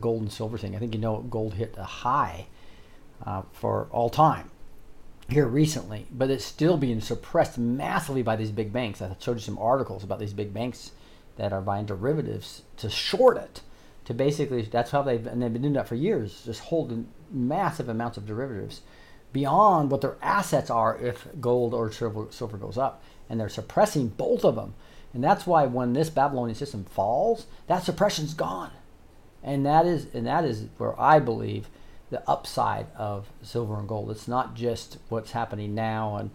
Gold and silver thing. I think, you know, gold hit a high for all time here recently, but it's still being suppressed massively by these big banks. I showed you some articles about these big banks that are buying derivatives to short it, to basically, that's how they've been doing that for years, just holding massive amounts of derivatives beyond what their assets are if gold or silver goes up, and they're suppressing both of them. And that's why when this Babylonian system falls, that suppression's gone. And that is where I believe the upside of silver and gold. It's not just what's happening now, and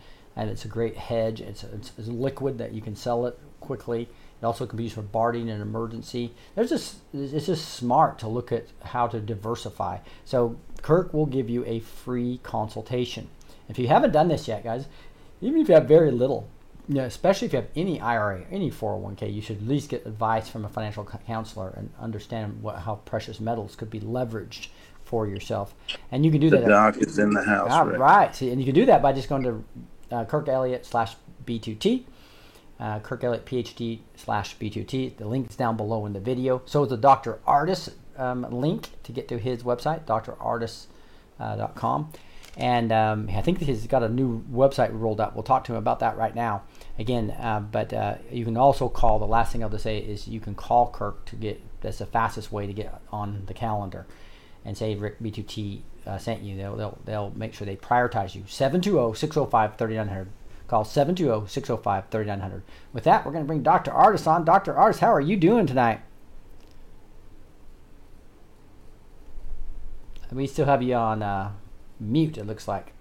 it's a great hedge. It's liquid that you can sell it quickly. It also can be used for bartering in an emergency. It's just smart to look at how to diversify. So Kirk will give you a free consultation. If you haven't done this yet, guys, even if you have very little, you know, especially if you have any IRA, any 401k, you should at least get advice from a financial counselor and understand how precious metals could be leveraged for yourself. And you can do that. The doc is in the house. All right. See, and you can do that by just going to Kirk Elliott/B2T, Kirk Elliott PhD /B2T. The link is down below in the video. So is the Dr. Ardis link to get to his website, drardis.com. And I think he's got a new website rolled out. We'll talk to him about that right now. Again, but you can also call. The last thing I'll just say is you can call Kirk to get. That's the fastest way to get on the calendar, and say Rick B2T sent you. They'll make sure they prioritize you. 720-605-3900. Call 720-605-3900. With that, we're going to bring Dr. Ardis on. Dr. Ardis, how are you doing tonight? We still have you on. Mute, it looks like.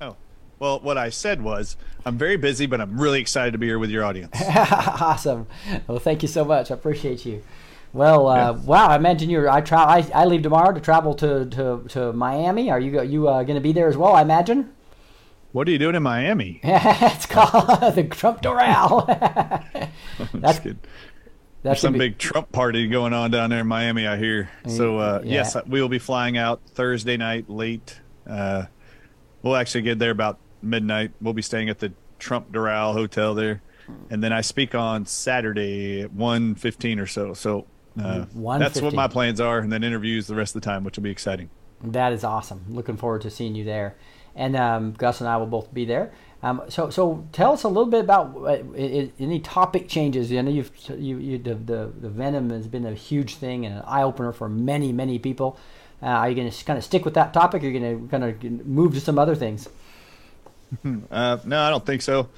Oh, well, what I said was I'm very busy, but I'm really excited to be here with your audience. Awesome. Well, thank you so much. I appreciate you. Well, wow. I imagine you're. I leave tomorrow to travel to Miami. Are you going to be there as well? I imagine. What are you doing in Miami? It's called the Trump Doral. That's good. There's some big Trump party going on down there in Miami, I hear. So yes, we will be flying out Thursday night late. We'll actually get there about midnight. We'll be staying at the Trump Doral Hotel there, and then I speak on Saturday at 1:15 or so. So that's what my plans are, and then interviews the rest of the time, which will be exciting. That is awesome. Looking forward to seeing you there, and Gus and I will both be there. So tell us a little bit about any topic changes. I know the venom has been a huge thing and an eye opener for many people. Are you going to kind of stick with that topic? Or are you going to kind of move to some other things? No, I don't think so.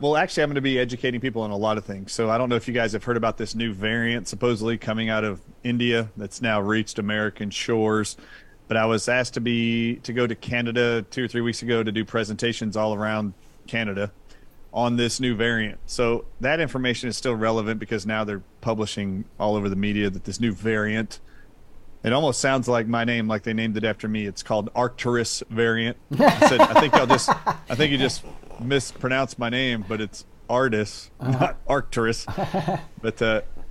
Well, actually, I'm going to be educating people on a lot of things. So I don't know if you guys have heard about this new variant supposedly coming out of India that's now reached American shores. But I was asked to go to Canada 2 or 3 weeks ago to do presentations all around Canada on this new variant. So that information is still relevant because now they're publishing all over the media that this new variant, it almost sounds like my name, like they named it after me. It's called Arcturus variant. I think you just mispronounced my name, but it's Ardis, not Arcturus. But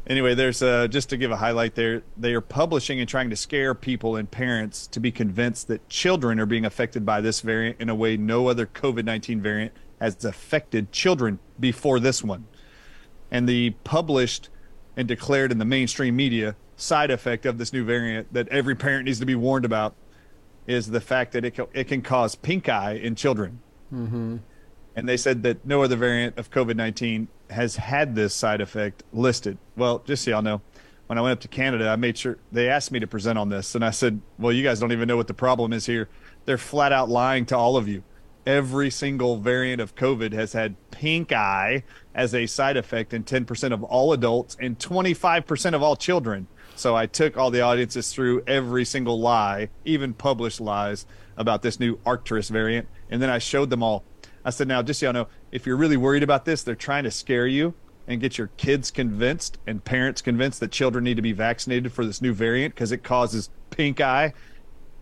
Anyway, there's just to give a highlight there, they are publishing and trying to scare people and parents to be convinced that children are being affected by this variant in a way no other COVID-19 variant has affected children before this one. And the published and declared in the mainstream media side effect of this new variant that every parent needs to be warned about is the fact that it can cause pink eye in children. Mm-hmm. And they said that no other variant of COVID-19 has had this side effect listed. Well, just so y'all know, when I went up to Canada, I made sure they asked me to present on this. And I said, well, you guys don't even know what the problem is here. They're flat out lying to all of you. Every single variant of COVID has had pink eye as a side effect in 10% of all adults and 25% of all children. So I took all the audiences through every single lie, even published lies about this new Arcturus variant. And then I showed them all. I said, now, just so y'all know, if you're really worried about this, they're trying to scare you and get your kids convinced and parents convinced that children need to be vaccinated for this new variant because it causes pink eye,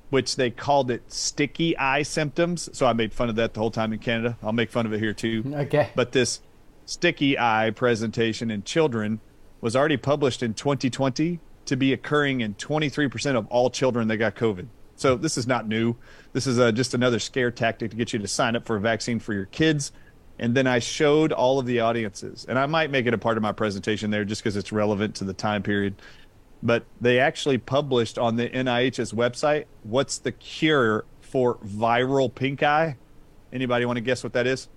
which they called it sticky eye symptoms. So I made fun of that the whole time in Canada. I'll make fun of it here too. Okay. But this sticky eye presentation in children was already published in 2020 to be occurring in 23% of all children that got COVID. So this is not new. This is just another scare tactic to get you to sign up for a vaccine for your kids. And then I showed all of the audiences, and I might make it a part of my presentation there just because it's relevant to the time period. But they actually published on the NIH's website, what's the cure for viral pink eye? Anybody want to guess what that is?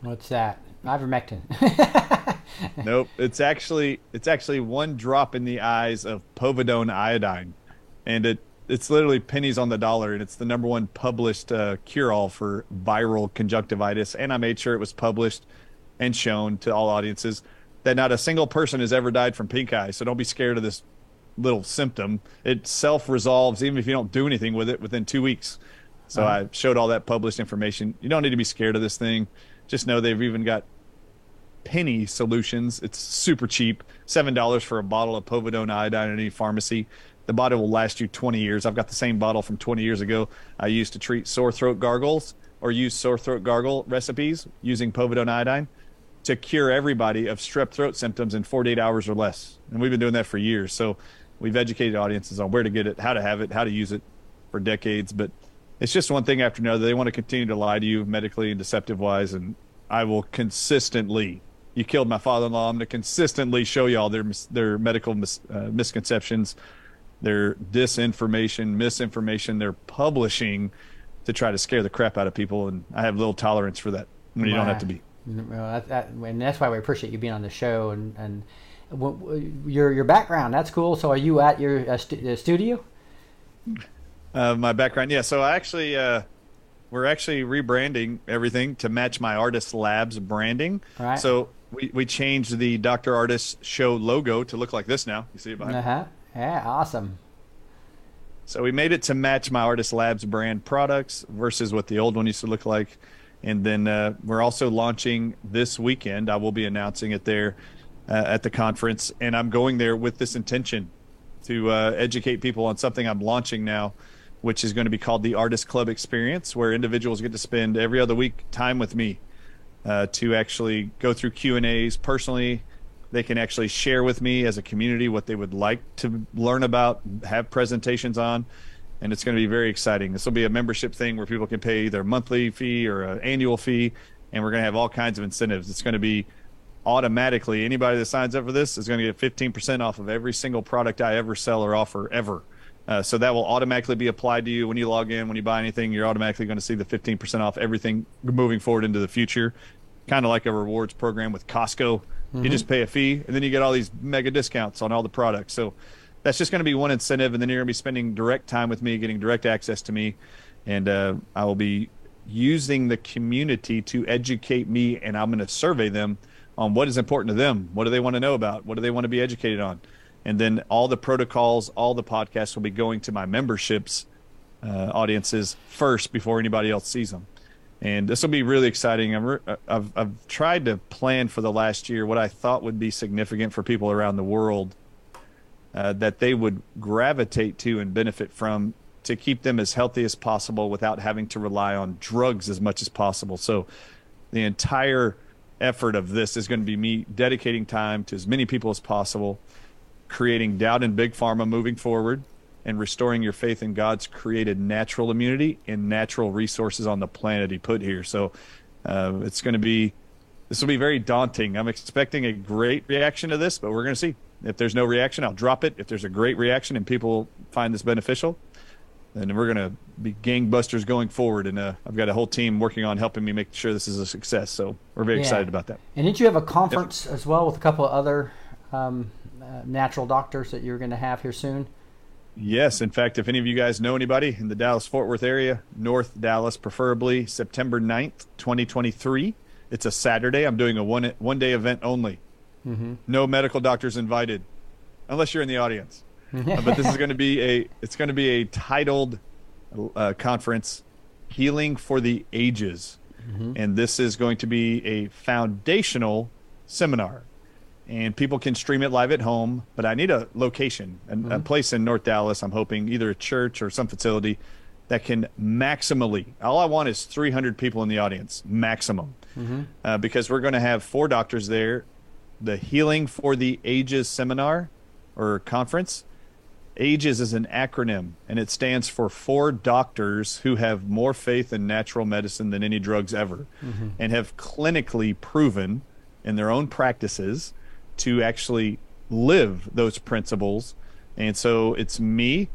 What's that? Ivermectin. Nope. It's actually one drop in the eyes of povidone iodine. And it's literally pennies on the dollar, and it's the number one published cure-all for viral conjunctivitis. And I made sure it was published and shown to all audiences that not a single person has ever died from pink eye. So don't be scared of this little symptom. It self-resolves even if you don't do anything with it within 2 weeks. So I showed all that published information. You don't need to be scared of this thing. Just know they've even got penny solutions. It's super cheap, $7 for a bottle of povidone iodine at any pharmacy. The bottle will last you 20 years. I've got the same bottle from 20 years ago I used to treat sore throat gargles or use sore throat gargle recipes using povidone iodine to cure everybody of strep throat symptoms in 48 hours or less. And we've been doing that for years. So we've educated audiences on where to get it, how to have it, how to use it for decades. But it's just one thing after another. They want to continue to lie to you medically and deceptive-wise, and I will consistently... You killed my father-in-law. I'm going to consistently show y'all their medical misconceptions, their disinformation, misinformation they're publishing to try to scare the crap out of people. And I have little tolerance for that when you don't have to be. Well, and that's why we appreciate you being on the show and your background. That's cool. So are you at your studio? My background. Yeah. So I actually, we're actually rebranding everything to match my Ardis Labs branding. All right. So we changed the Dr. Ardis Show logo to look like this now. You see it behind me? Yeah, awesome. So we made it to match my Ardis Labs brand products versus what the old one used to look like. And then we're also launching this weekend. I will be announcing it there at the conference. And I'm going there with this intention to educate people on something I'm launching now, which is going to be called the Ardis Club Experience, where individuals get to spend every other week time with me to actually go through Q&As personally. They can actually share with me as a community what they would like to learn about, have presentations on, and it's going to be very exciting. This will be a membership thing where people can pay either a monthly fee or an annual fee, and we're going to have all kinds of incentives. It's going to be automatically, anybody that signs up for this is going to get 15% off of every single product I ever sell or offer ever. So that will automatically be applied to you when you log in, when you buy anything. You're automatically going to see the 15% off everything moving forward into the future, kind of like a rewards program with Costco. Mm-hmm. You just pay a fee, and then you get all these mega discounts on all the products. So that's just going to be one incentive, and then you're going to be spending direct time with me, getting direct access to me, and I will be using the community to educate me, and I'm going to survey them on what is important to them. What do they want to know about? What do they want to be educated on? And then all the protocols, all the podcasts will be going to my memberships audiences first before anybody else sees them. And this will be really exciting. I've tried to plan for the last year what I thought would be significant for people around the world that they would gravitate to and benefit from to keep them as healthy as possible without having to rely on drugs as much as possible. So the entire effort of this is going to be me dedicating time to as many people as possible, creating doubt in Big Pharma moving forward, and restoring your faith in God's created natural immunity and natural resources on the planet he put here. So this will be very daunting. I'm expecting a great reaction to this, but we're going to see. If there's no reaction, I'll drop it. If there's a great reaction and people find this beneficial, then we're going to be gangbusters going forward. And I've got a whole team working on helping me make sure this is a success. So we're very excited about that. And didn't you have a conference as well with a couple of other natural doctors that you're going to have here soon? Yes. In fact, if any of you guys know anybody in the Dallas-Fort Worth area, North Dallas preferably, September 9th, 2023. It's a Saturday. I'm doing a one-day event only. Mm-hmm. No medical doctors invited, unless you're in the audience. But this is going to be a titled conference, Healing for the Ages. Mm-hmm. And this is going to be a foundational seminar. And people can stream it live at home, but I need a location, a place in North Dallas, I'm hoping, either a church or some facility that can maximally, all I want is 300 people in the audience, maximum, because we're going to have 4 doctors there. The Healing for the Ages seminar or conference. AGES is an acronym, and it stands for 4 doctors who have more faith in natural medicine than any drugs ever, and have clinically proven in their own practices to actually live those principles. And so it's me.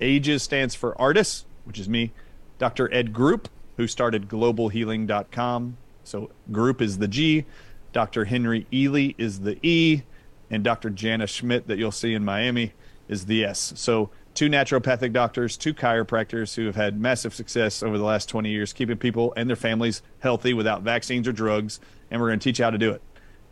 AGES stands for Ardis, which is me. Dr. Ed Group, who started globalhealing.com. So Group is the G. Dr. Henry Ely is the E. And Dr. Jana Schmidt, that you'll see in Miami, is the S. So 2 naturopathic doctors, 2 chiropractors who have had massive success over the last 20 years, keeping people and their families healthy without vaccines or drugs. And we're going to teach you how to do it.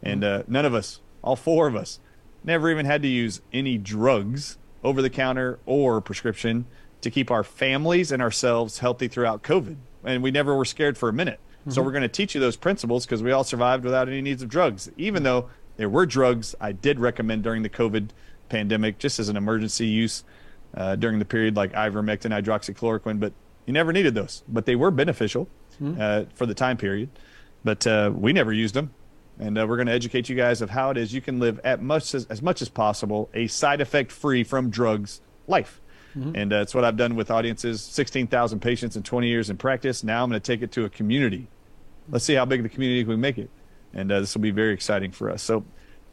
And none of us, all 4 of us, never even had to use any drugs, over the counter or prescription, to keep our families and ourselves healthy throughout COVID. And we never were scared for a minute. So we're going to teach you those principles because we all survived without any needs of drugs, even though there were drugs I did recommend during the COVID pandemic, just as an emergency use during the period, like ivermectin, hydroxychloroquine, but you never needed those. But they were beneficial for the time period, but we never used them. And we're going to educate you guys of how it is you can live as much as possible a side effect free from drugs life. And that's what I've done with audiences, 16,000 patients in 20 years in practice. Now I'm going to take it to a community. Let's see how big the community can make it. And this will be very exciting for us. So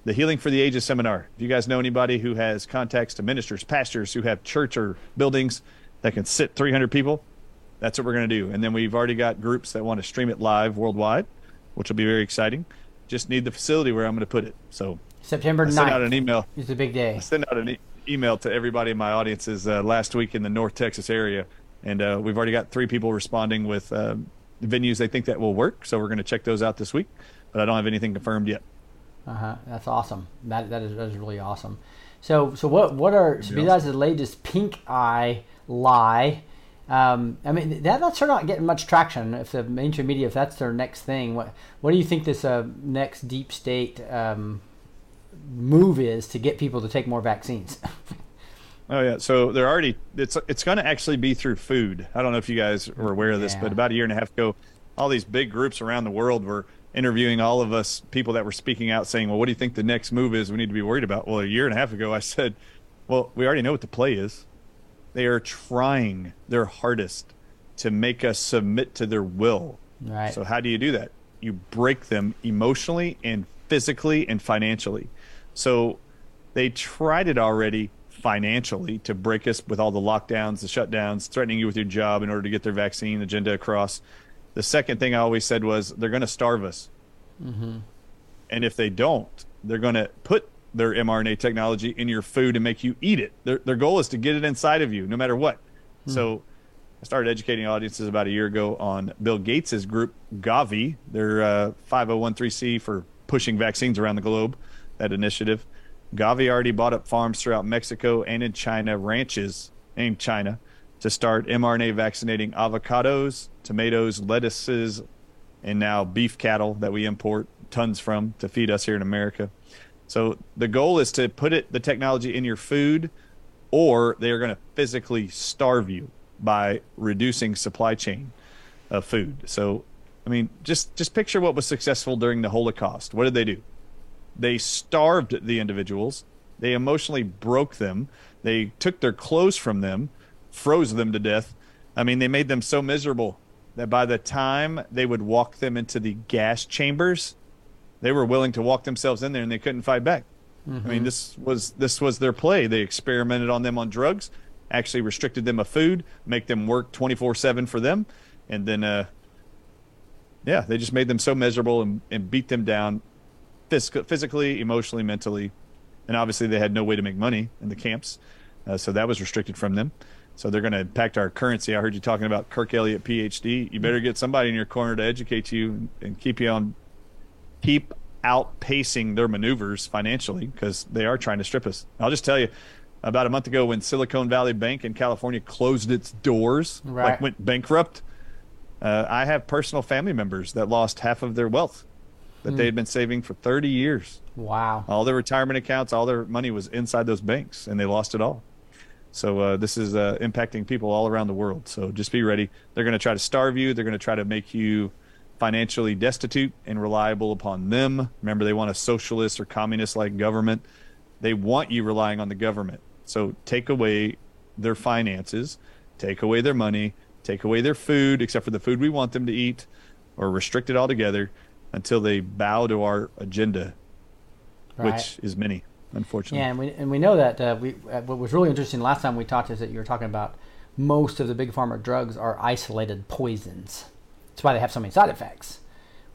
the Healing for the Ages seminar, if you guys know anybody who has contacts to ministers, pastors who have church or buildings that can sit 300 people, that's what we're going to do. And then we've already got groups that want to stream it live worldwide, which will be very exciting. Just need the facility where I'm going to put it. So September 9th. I sent out an email. It's a big day. I sent out an email to everybody in my audiences last week in the North Texas area, and we've already got 3 people responding with venues they think that will work, so we're going to check those out this week, but I don't have anything confirmed yet. That's awesome. That is really awesome. So what are, so besides the latest pink eye lie, I mean that's sort of not getting much traction. If the mainstream media, if that's their next thing, what do you think this next deep state move is to get people to take more vaccines? So they're already, it's going to actually be through food. I don't know if you guys were aware of this, but about a year and a half ago, all these big groups around the world were interviewing all of us people that were speaking out saying, well, what do you think the next move is we need to be worried about? Well, a year and a half ago I said, well, we already know what the play is. They are trying their hardest to make us submit to their will. Right. So how do you do that? You break them emotionally and physically and financially. So they tried it already financially to break us with all the lockdowns, the shutdowns, threatening you with your job in order to get their vaccine agenda across. The second thing I always said was they're going to starve us. Mm-hmm. And if they don't, they're going to put their mRNA technology in your food and make you eat it. Their goal is to get it inside of you no matter what. Mm-hmm. So I started educating audiences about a year ago on Bill Gates' group, Gavi, their 5013C for pushing vaccines around the globe, that initiative. Gavi already bought up farms throughout Mexico and in China, ranches in China, to start mRNA vaccinating avocados, tomatoes, lettuces, and now beef cattle that we import tons from to feed us here in America. So the goal is to put the technology in your food, or they are going to physically starve you by reducing supply chain of food. So I mean, just picture what was successful during the Holocaust. What did they do? They starved the individuals. They emotionally broke them. They took their clothes from them, froze them to death. I mean, they made them so miserable that by the time they would walk them into the gas chambers, they were willing to walk themselves in there, and they couldn't fight back. Mm-hmm. I mean, this was their play. They experimented on them on drugs, actually restricted them of food, make them work 24/7 for them, and then they just made them so miserable and beat them down physically, emotionally, mentally. And obviously they had no way to make money in the camps, so that was restricted from them. So they're going to impact our currency. I heard you talking about Kirk Elliott, PhD. You better get somebody in your corner to educate you and keep outpacing their maneuvers financially, because they are trying to strip us. I'll just tell you, about a month ago when Silicon Valley Bank in California closed its doors, right, like went bankrupt, I have personal family members that lost half of their wealth that they had been saving for 30 years. Wow. All their retirement accounts, all their money was inside those banks, and they lost it all. So this is impacting people all around the world. So just be ready. They're going to try to starve you. They're going to try to make you financially destitute and reliable upon them. Remember, they want a socialist or communist-like government. They want you relying on the government. So take away their finances, take away their money, take away their food, except for the food we want them to eat, or restrict it altogether until they bow to our agenda, right, which is many, unfortunately. Yeah, and we know that what was really interesting last time we talked is that you were talking about most of the big pharma drugs are isolated poisons. That's why they have so many side effects,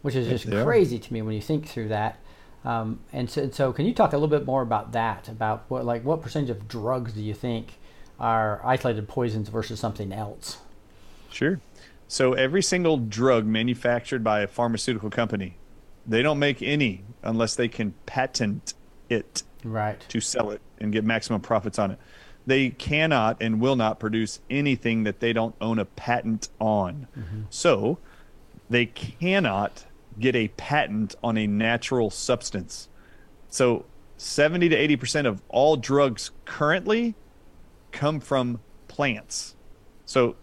which is just crazy to me when you think through that. And so can you talk a little bit more about that, about what percentage of drugs do you think are isolated poisons versus something else? Sure. So every single drug manufactured by a pharmaceutical company, they don't make any unless they can patent it, right, to sell it and get maximum profits on it. They cannot and will not produce anything that they don't own a patent on. Mm-hmm. So they cannot get a patent on a natural substance. So 70 to 80% of all drugs currently come from plants. So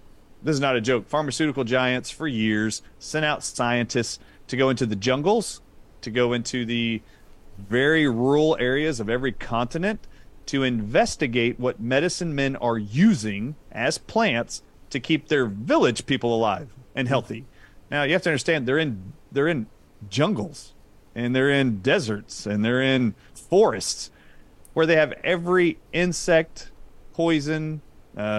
this is not a joke. Pharmaceutical giants for years sent out scientists to go into the jungles, to go into the very rural areas of every continent, to investigate what medicine men are using as plants to keep their village people alive and healthy. Now, you have to understand, they're in jungles, and they're in deserts, and they're in forests where they have every insect, poison, you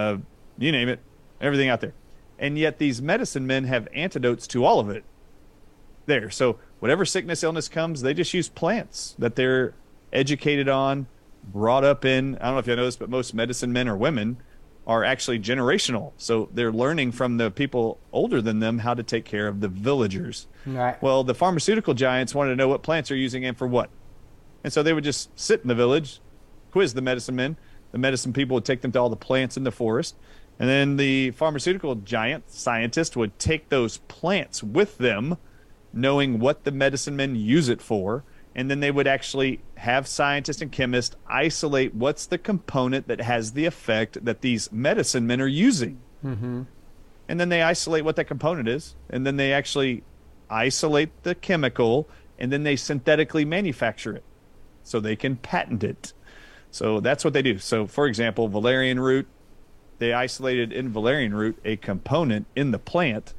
name it, everything out there. And yet these medicine men have antidotes to all of it there. So whatever sickness, illness comes, they just use plants that they're educated on, brought up in. I don't know if you know this, but most medicine men or women are actually generational. So they're learning from the people older than them how to take care of the villagers. Right. Well, the pharmaceutical giants wanted to know what plants are using and for what. And so they would just sit in the village, quiz the medicine men. The medicine people would take them to all the plants in the forest. And then the pharmaceutical giant scientist would take those plants with them, knowing what the medicine men use it for. And then they would actually have scientists and chemists isolate what's the component that has the effect that these medicine men are using. Mm-hmm. And then they isolate what that component is. And then they actually isolate the chemical, and then they synthetically manufacture it so they can patent it. So that's what they do. So, for example, valerian root, they isolated in valerian root a component in the plant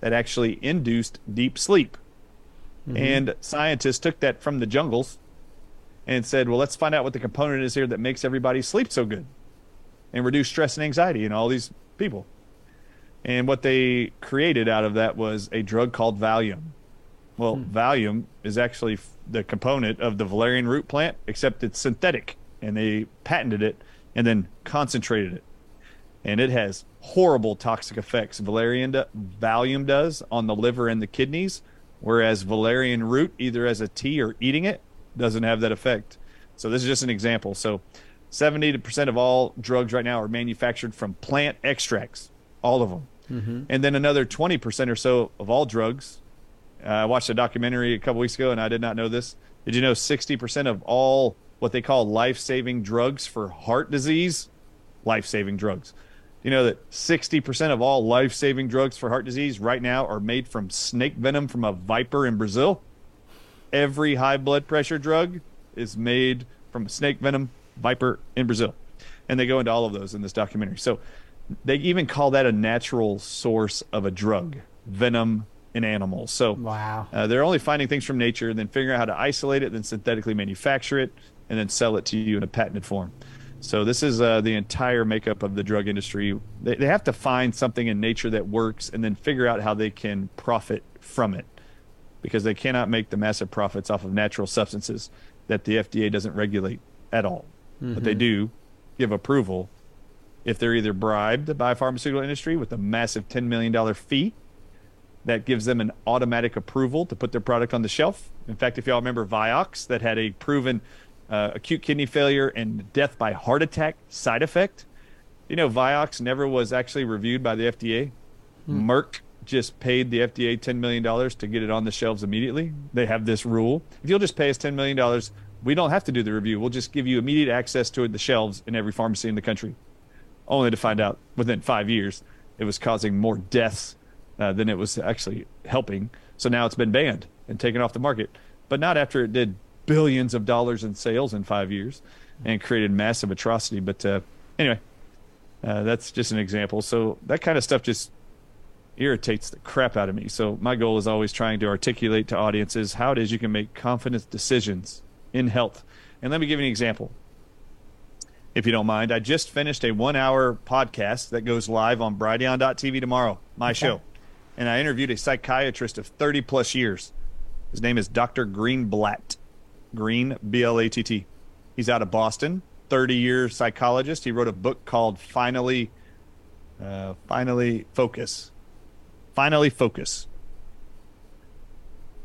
that actually induced deep sleep. Mm-hmm. And scientists took that from the jungles and said, well, let's find out what the component is here that makes everybody sleep so good and reduce stress and anxiety in all these people. And what they created out of that was a drug called Valium. Well, Valium is actually the component of the valerian root plant, except it's synthetic, and they patented it and then concentrated it. And it has horrible toxic effects. Valium does on the liver and the kidneys, whereas valerian root, either as a tea or eating it, doesn't have that effect. So this is just an example. So 70% of all drugs right now are manufactured from plant extracts, all of them. Mm-hmm. And then another 20% or so of all drugs. I watched a documentary a couple weeks ago, and I did not know this. Did you know 60% of all what they call life-saving drugs for heart disease, life-saving drugs, You know that 60% of all life-saving drugs for heart disease right now are made from snake venom from a viper in Brazil? Every high blood pressure drug is made from snake venom, viper in Brazil. And they go into all of those in this documentary. So they even call that a natural source of a drug, venom in animals. So wow. They're only finding things from nature, then figuring out how to isolate it, then synthetically manufacture it, and then sell it to you in a patented form. So this is the entire makeup of the drug industry. They have to find something in nature that works and then figure out how they can profit from it, because they cannot make the massive profits off of natural substances that the FDA doesn't regulate at all. Mm-hmm. But they do give approval if they're either bribed by a pharmaceutical industry with a massive $10 million fee that gives them an automatic approval to put their product on the shelf. In fact, if y'all remember Vioxx, that had a proven acute kidney failure and death by heart attack side effect. You know, Vioxx never was actually reviewed by the FDA. Mm. Merck just paid the FDA $10 million to get it on the shelves immediately. They have this rule. If you'll just pay us $10 million, we don't have to do the review. We'll just give you immediate access to the shelves in every pharmacy in the country. Only to find out within 5 years it was causing more deaths than it was actually helping. So now it's been banned and taken off the market. But not after it did billions of dollars in sales in 5 years and created massive atrocity. But anyway, that's just an example. So that kind of stuff just irritates the crap out of me. So my goal is always trying to articulate to audiences how it is you can make confident decisions in health. And let me give you an example, if you don't mind. I just finished a 1-hour podcast that goes live on brighteon.tv tomorrow, my show. And I interviewed a psychiatrist of 30 plus years. His name is Dr. Greenblatt. Green, B-L-A-T-T. He's out of Boston, 30-year psychologist. He wrote a book called Finally Focus.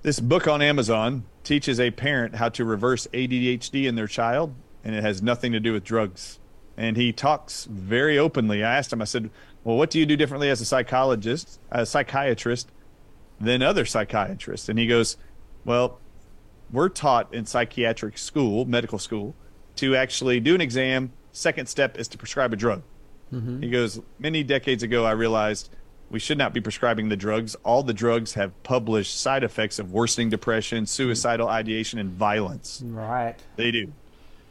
This book on Amazon teaches a parent how to reverse ADHD in their child, and it has nothing to do with drugs. And he talks very openly. I asked him, I said, well, what do you do differently as a psychiatrist, than other psychiatrists? And he goes, well, we're taught in psychiatric school, medical school, to actually do an exam. Second step is to prescribe a drug. Mm-hmm. He goes, many decades ago, I realized we should not be prescribing the drugs. All the drugs have published side effects of worsening depression, suicidal ideation, and violence. Right. They do.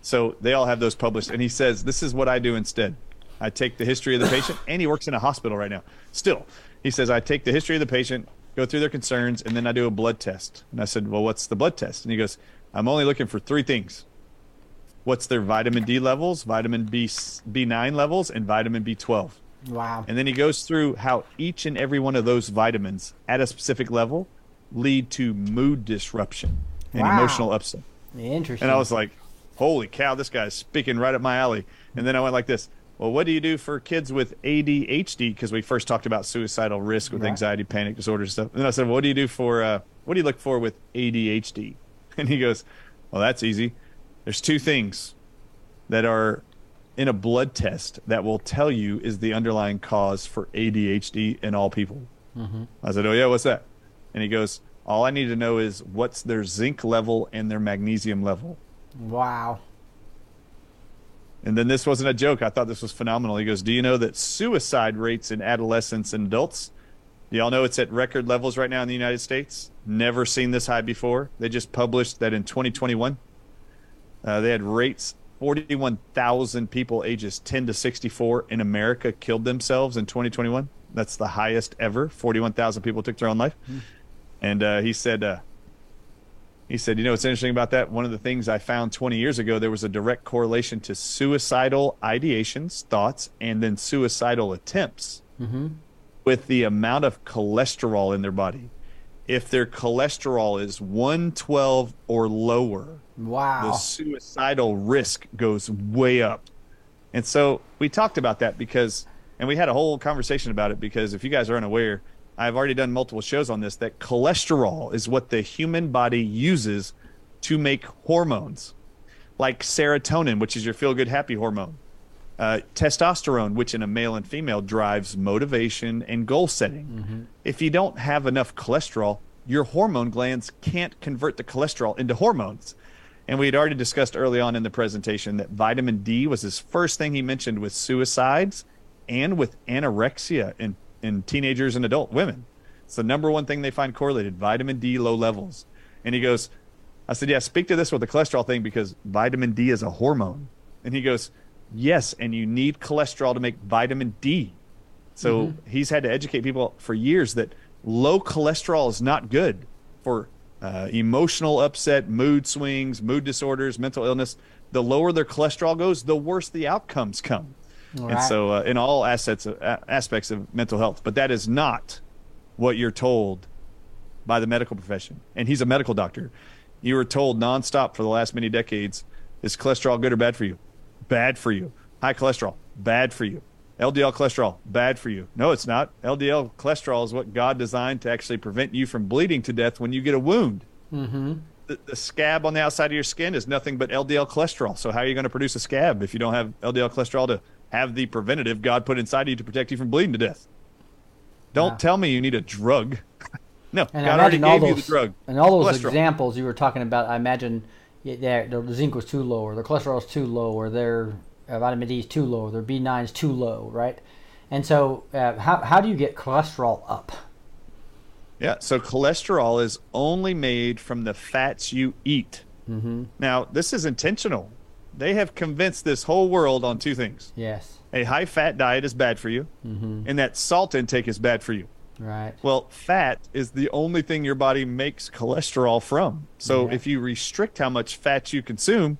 So they all have those published. And he says, this is what I do instead. I take the history of the patient, and he works in a hospital right now. Still, he says, I take the history of the patient, go through their concerns, and then I do a blood test. And I said, well, what's the blood test? And he goes, I'm only looking for three things. What's their vitamin D levels, vitamin B9 levels, and vitamin B12. Wow. And then he goes through how each and every one of those vitamins at a specific level lead to mood disruption and emotional upset. Interesting. And I was like, holy cow, this guy's speaking right up my alley. And then I went like this. Well, what do you do for kids with ADHD? Because we first talked about suicidal risk with anxiety, panic disorders, stuff. And then I said, well, what do you look for with ADHD? And he goes, well, that's easy. There's two things that are in a blood test that will tell you is the underlying cause for ADHD in all people. Mm-hmm. I said, oh, yeah, what's that? And he goes, all I need to know is what's their zinc level and their magnesium level. Wow. And then this wasn't a joke. I thought this was phenomenal. He goes, do you know that suicide rates in adolescents and adults, do y'all know it's at record levels right now in the United States? Never seen this high before. They just published that in 2021. They had rates, 41,000 people ages 10 to 64 in America killed themselves in 2021. That's the highest ever. 41,000 people took their own life. Mm. And he said, you know, what's interesting about that? One of the things I found 20 years ago, there was a direct correlation to suicidal ideations, thoughts, and then suicidal attempts with the amount of cholesterol in their body. If their cholesterol is 112 or lower, the suicidal risk goes way up. And so we talked about that because, and we had a whole conversation about it because if you guys are unaware, I've already done multiple shows on this, that cholesterol is what the human body uses to make hormones, like serotonin, which is your feel-good, happy hormone, testosterone, which in a male and female drives motivation and goal setting. Mm-hmm. If you don't have enough cholesterol, your hormone glands can't convert the cholesterol into hormones. And we had already discussed early on in the presentation that vitamin D was his first thing he mentioned with suicides and with anorexia in teenagers and adult women. It's the number one thing they find correlated, vitamin D low levels. And he goes, I said, yeah, speak to this with the cholesterol thing because vitamin D is a hormone. And he goes, yes, and you need cholesterol to make vitamin D. So he's had to educate people for years that low cholesterol is not good for emotional upset, mood swings, mood disorders, mental illness. The lower their cholesterol goes, the worse the outcomes come. Right. And so in all aspects of mental health. But that is not what you're told by the medical profession. And he's a medical doctor. You were told nonstop for the last many decades, is cholesterol good or bad for you? Bad for you. High cholesterol, bad for you. LDL cholesterol, bad for you. No, it's not. LDL cholesterol is what God designed to actually prevent you from bleeding to death when you get a wound. Mm-hmm. The scab on the outside of your skin is nothing but LDL cholesterol. So how are you going to produce a scab if you don't have LDL cholesterol to have the preventative God put inside you to protect you from bleeding to death? Don't tell me you need a drug. No, and God already gave you the drug. And all those examples you were talking about, I imagine the zinc was too low, or the cholesterol is too low, or their vitamin D is too low, or their B9 is too low, right? And so how do you get cholesterol up? Yeah, so cholesterol is only made from the fats you eat. Mm-hmm. Now, this is intentional. They have convinced this whole world on two things. Yes. A high-fat diet is bad for you, and that salt intake is bad for you. Right. Well, fat is the only thing your body makes cholesterol from. So if you restrict how much fat you consume,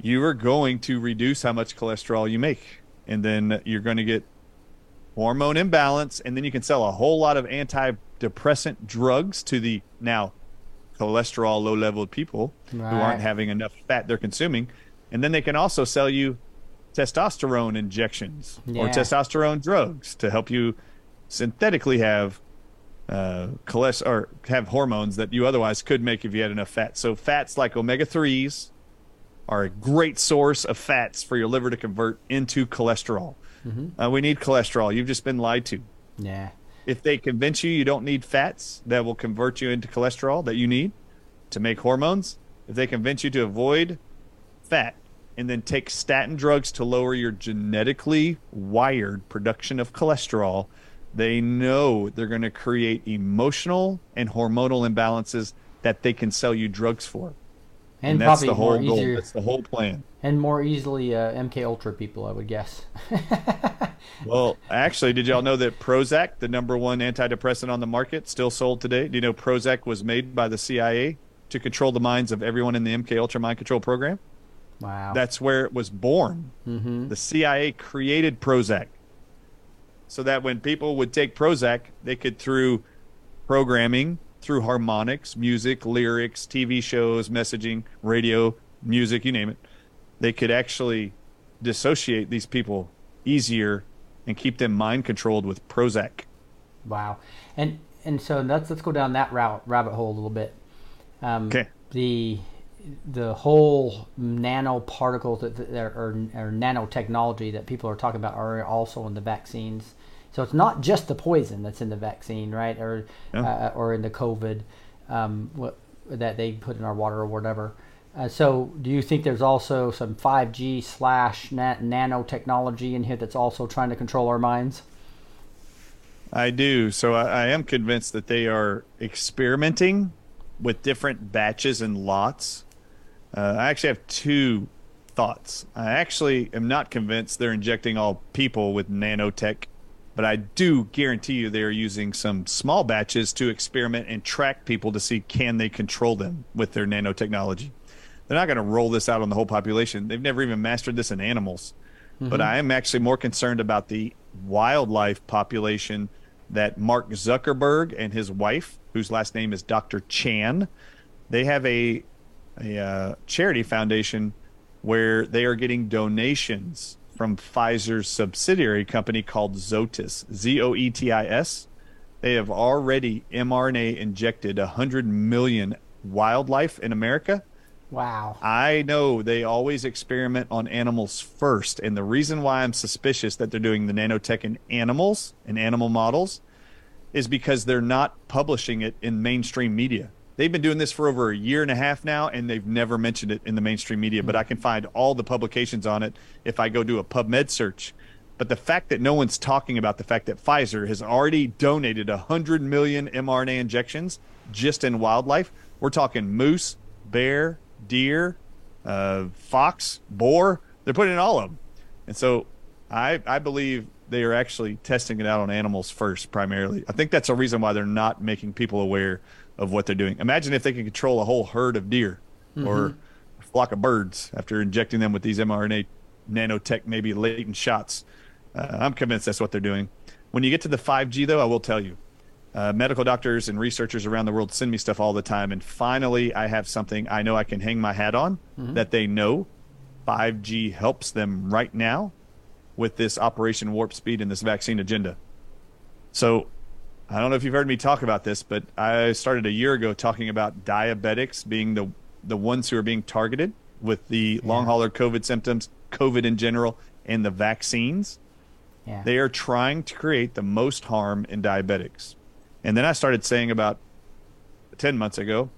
you are going to reduce how much cholesterol you make. And then you're going to get hormone imbalance, and then you can sell a whole lot of antidepressant drugs to the now cholesterol low-level people who aren't having enough fat they're consuming. And then they can also sell you testosterone injections or testosterone drugs to help you synthetically have cholesterol or have hormones that you otherwise could make if you had enough fat. So fats like omega-3s are a great source of fats for your liver to convert into cholesterol. We need cholesterol. You've just been lied to. Yeah. If they convince you you don't need fats that will convert you into cholesterol that you need to make hormones, if they convince you to avoid fat and then take statin drugs to lower your genetically wired production of cholesterol, they know they're going to create emotional and hormonal imbalances that they can sell you drugs for. And that's the whole goal. That's the whole plan. And more easily MKUltra people, I would guess. Well, actually, did y'all know that Prozac, the number one antidepressant on the market, still sold today? Do you know Prozac was made by the CIA to control the minds of everyone in the MKUltra mind control program? Wow. That's where it was born. Mm-hmm. The CIA created Prozac so that when people would take Prozac, they could, through programming, through harmonics, music, lyrics, TV shows, messaging, radio, music, you name it, they could actually dissociate these people easier and keep them mind controlled with Prozac. Wow. And so let's go down that rabbit hole a little bit. Okay. The whole nanoparticles or nanotechnology that people are talking about are also in the vaccines. So it's not just the poison that's in the vaccine, right? Or in the COVID that they put in our water or whatever. So do you think there's also some 5G / nanotechnology in here that's also trying to control our minds? I do. So I am convinced that they are experimenting with different batches and lots. I actually have two thoughts. I actually am not convinced they're injecting all people with nanotech, but I do guarantee you they're using some small batches to experiment and track people to see can they control them with their nanotechnology. They're not going to roll this out on the whole population. They've never even mastered this in animals. Mm-hmm. But I am actually more concerned about the wildlife population that Mark Zuckerberg and his wife, whose last name is Dr. Chan, they have a charity foundation where they are getting donations from Pfizer's subsidiary company called Zoetis, Zoetis. They have already mRNA injected 100 million wildlife in America. Wow. I know they always experiment on animals first. And the reason why I'm suspicious that they're doing the nanotech in animals and animal models is because they're not publishing it in mainstream media. They've been doing this for over a year and a half now, and they've never mentioned it in the mainstream media, but I can find all the publications on it if I go do a PubMed search. But the fact that no one's talking about the fact that Pfizer has already donated 100 million mRNA injections just in wildlife. We're talking moose, bear, deer, fox, boar. They're putting in all of them. And so I believe they are actually testing it out on animals first, primarily. I think that's a reason why they're not making people aware of what they're doing. Imagine if they can control a whole herd of deer or a flock of birds after injecting them with these mRNA nanotech, maybe latent shots. I'm convinced that's what they're doing. When you get to the 5G, though, I will tell you, medical doctors and researchers around the world send me stuff all the time. And finally, I have something I know I can hang my hat on that they know 5G helps them right now with this Operation Warp Speed and this vaccine agenda. So I don't know if you've heard me talk about this, but I started a year ago talking about diabetics being the ones who are being targeted with the long hauler COVID symptoms, COVID in general, and the vaccines. Yeah. They are trying to create the most harm in diabetics. And then I started saying about 10 months ago,